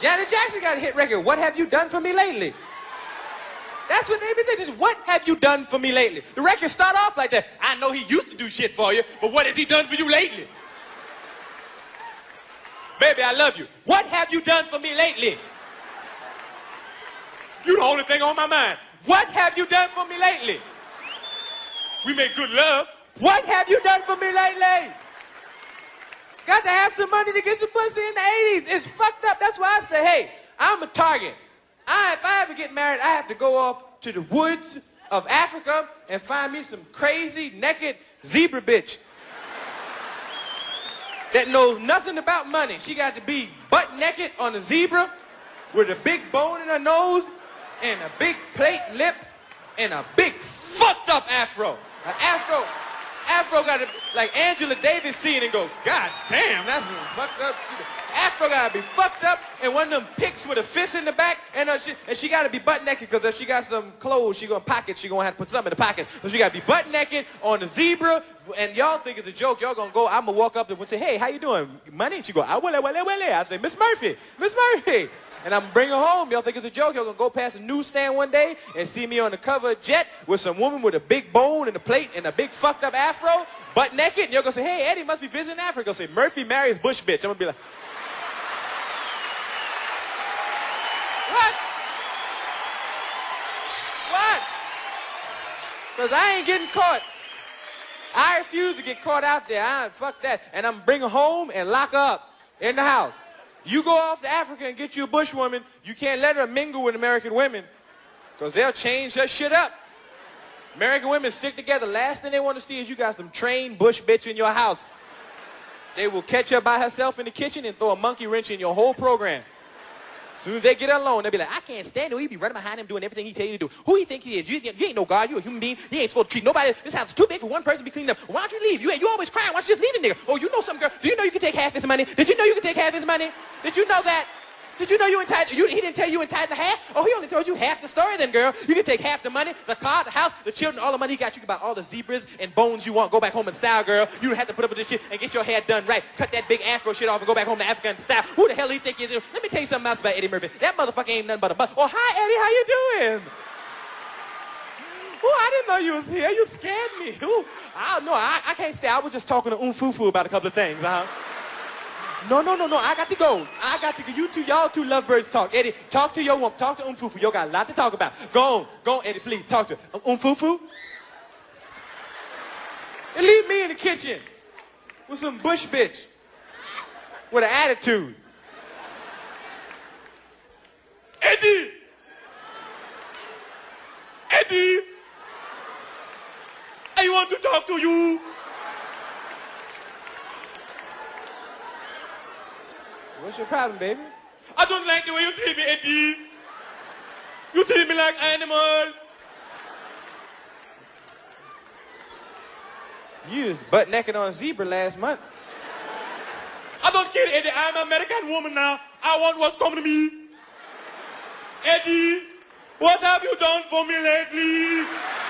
Janet Jackson got a hit record. What have you done for me lately? That's what they be thinking. What have you done for me lately? The records start off like that. I know he used to do shit for you, but what has he done for you lately? Baby, I love you. What have you done for me lately? You the only thing on my mind. What have you done for me lately? We make good love. What have you done for me lately? Got to have some money to get your pussy in the 80s. It's fucked up. That's why I say, hey, I'm a target. If I ever get married, I have to go off to the woods of Africa and find me some crazy, naked zebra bitch that knows nothing about money. She got to be butt naked on a zebra with a big bone in her nose and a big plate lip and a big fucked up afro. An afro got to, like Angela Davis seen and go, God damn, that's fucked up. Afro got to be fucked up and one of them pics with a fist in the back and she got to be butt naked because if she got some clothes, she going to pocket, she going to have to put something in the pocket. So she got to be butt naked on the zebra and y'all think it's a joke. Y'all going to go, I'm going to walk up to her and say, hey, how you doing, money? She go, I will, I say, Miss Murphy. And I'm going to bring her home. Y'all think it's a joke. Y'all going to go past a newsstand one day and see me on the cover of Jet with some woman with a big bone and a plate and a big fucked up afro, butt naked. And y'all going to say, hey, Eddie must be visiting Africa. Say, Murphy marries Bush bitch. I'm going to be like, what? What? Because I ain't getting caught. I refuse to get caught out there. Fuck that. And I'm going to bring her home and lock her up in the house. You go off to Africa and get you a bush woman, you can't let her mingle with American women because they'll change her shit up. American women stick together. Last thing they want to see is you got some trained bush bitch in your house. They will catch her by herself in the kitchen and throw a monkey wrench in your whole program. As soon as they get alone, they'll be like, I can't stand him. He be running behind him doing everything he tell you to do. Who you think he is? You ain't no God. You a human being. You ain't supposed to treat nobody. This house is too big for one person to be cleaned up. Why don't you leave? You always crying. Why don't you just leave the nigga? Oh, you know some girl. Do you know you can take half his money? Did you know you can take half his money? Did you know that? Did you know you entitled? He didn't tell you entitled to half? Oh, he only told you half the story then, girl. You can take half the money, the car, the house, the children, all the money he got. You can buy all the zebras and bones you want. Go back home in style, girl. You don't have to put up with this shit and get your hair done right. Cut that big afro shit off and go back home to Africa in style. Who the hell do you think he is? Let me tell you something else about Eddie Murphy. That motherfucker ain't nothing but a motherfucker. Oh, hi, Eddie. How you doing? Oh, I didn't know you was here. You scared me. Ooh, I can't stay. I was just talking to Umfufu about a couple of things, No, I got to go. You two, y'all two lovebirds talk. Eddie, talk to your woman. Talk to Umfufu. Y'all got a lot to talk about. Go on, Eddie, please, talk to her. Umfufu? And leave me in the kitchen with some bush bitch with an attitude. Eddie! I want to talk to you. What's your problem, baby? I don't like the way you treat me, Eddie. You treat me like an animal. You was butt naked on a zebra last month. I don't care, Eddie. I'm an American woman now. I want what's coming to me. Eddie, what have you done for me lately?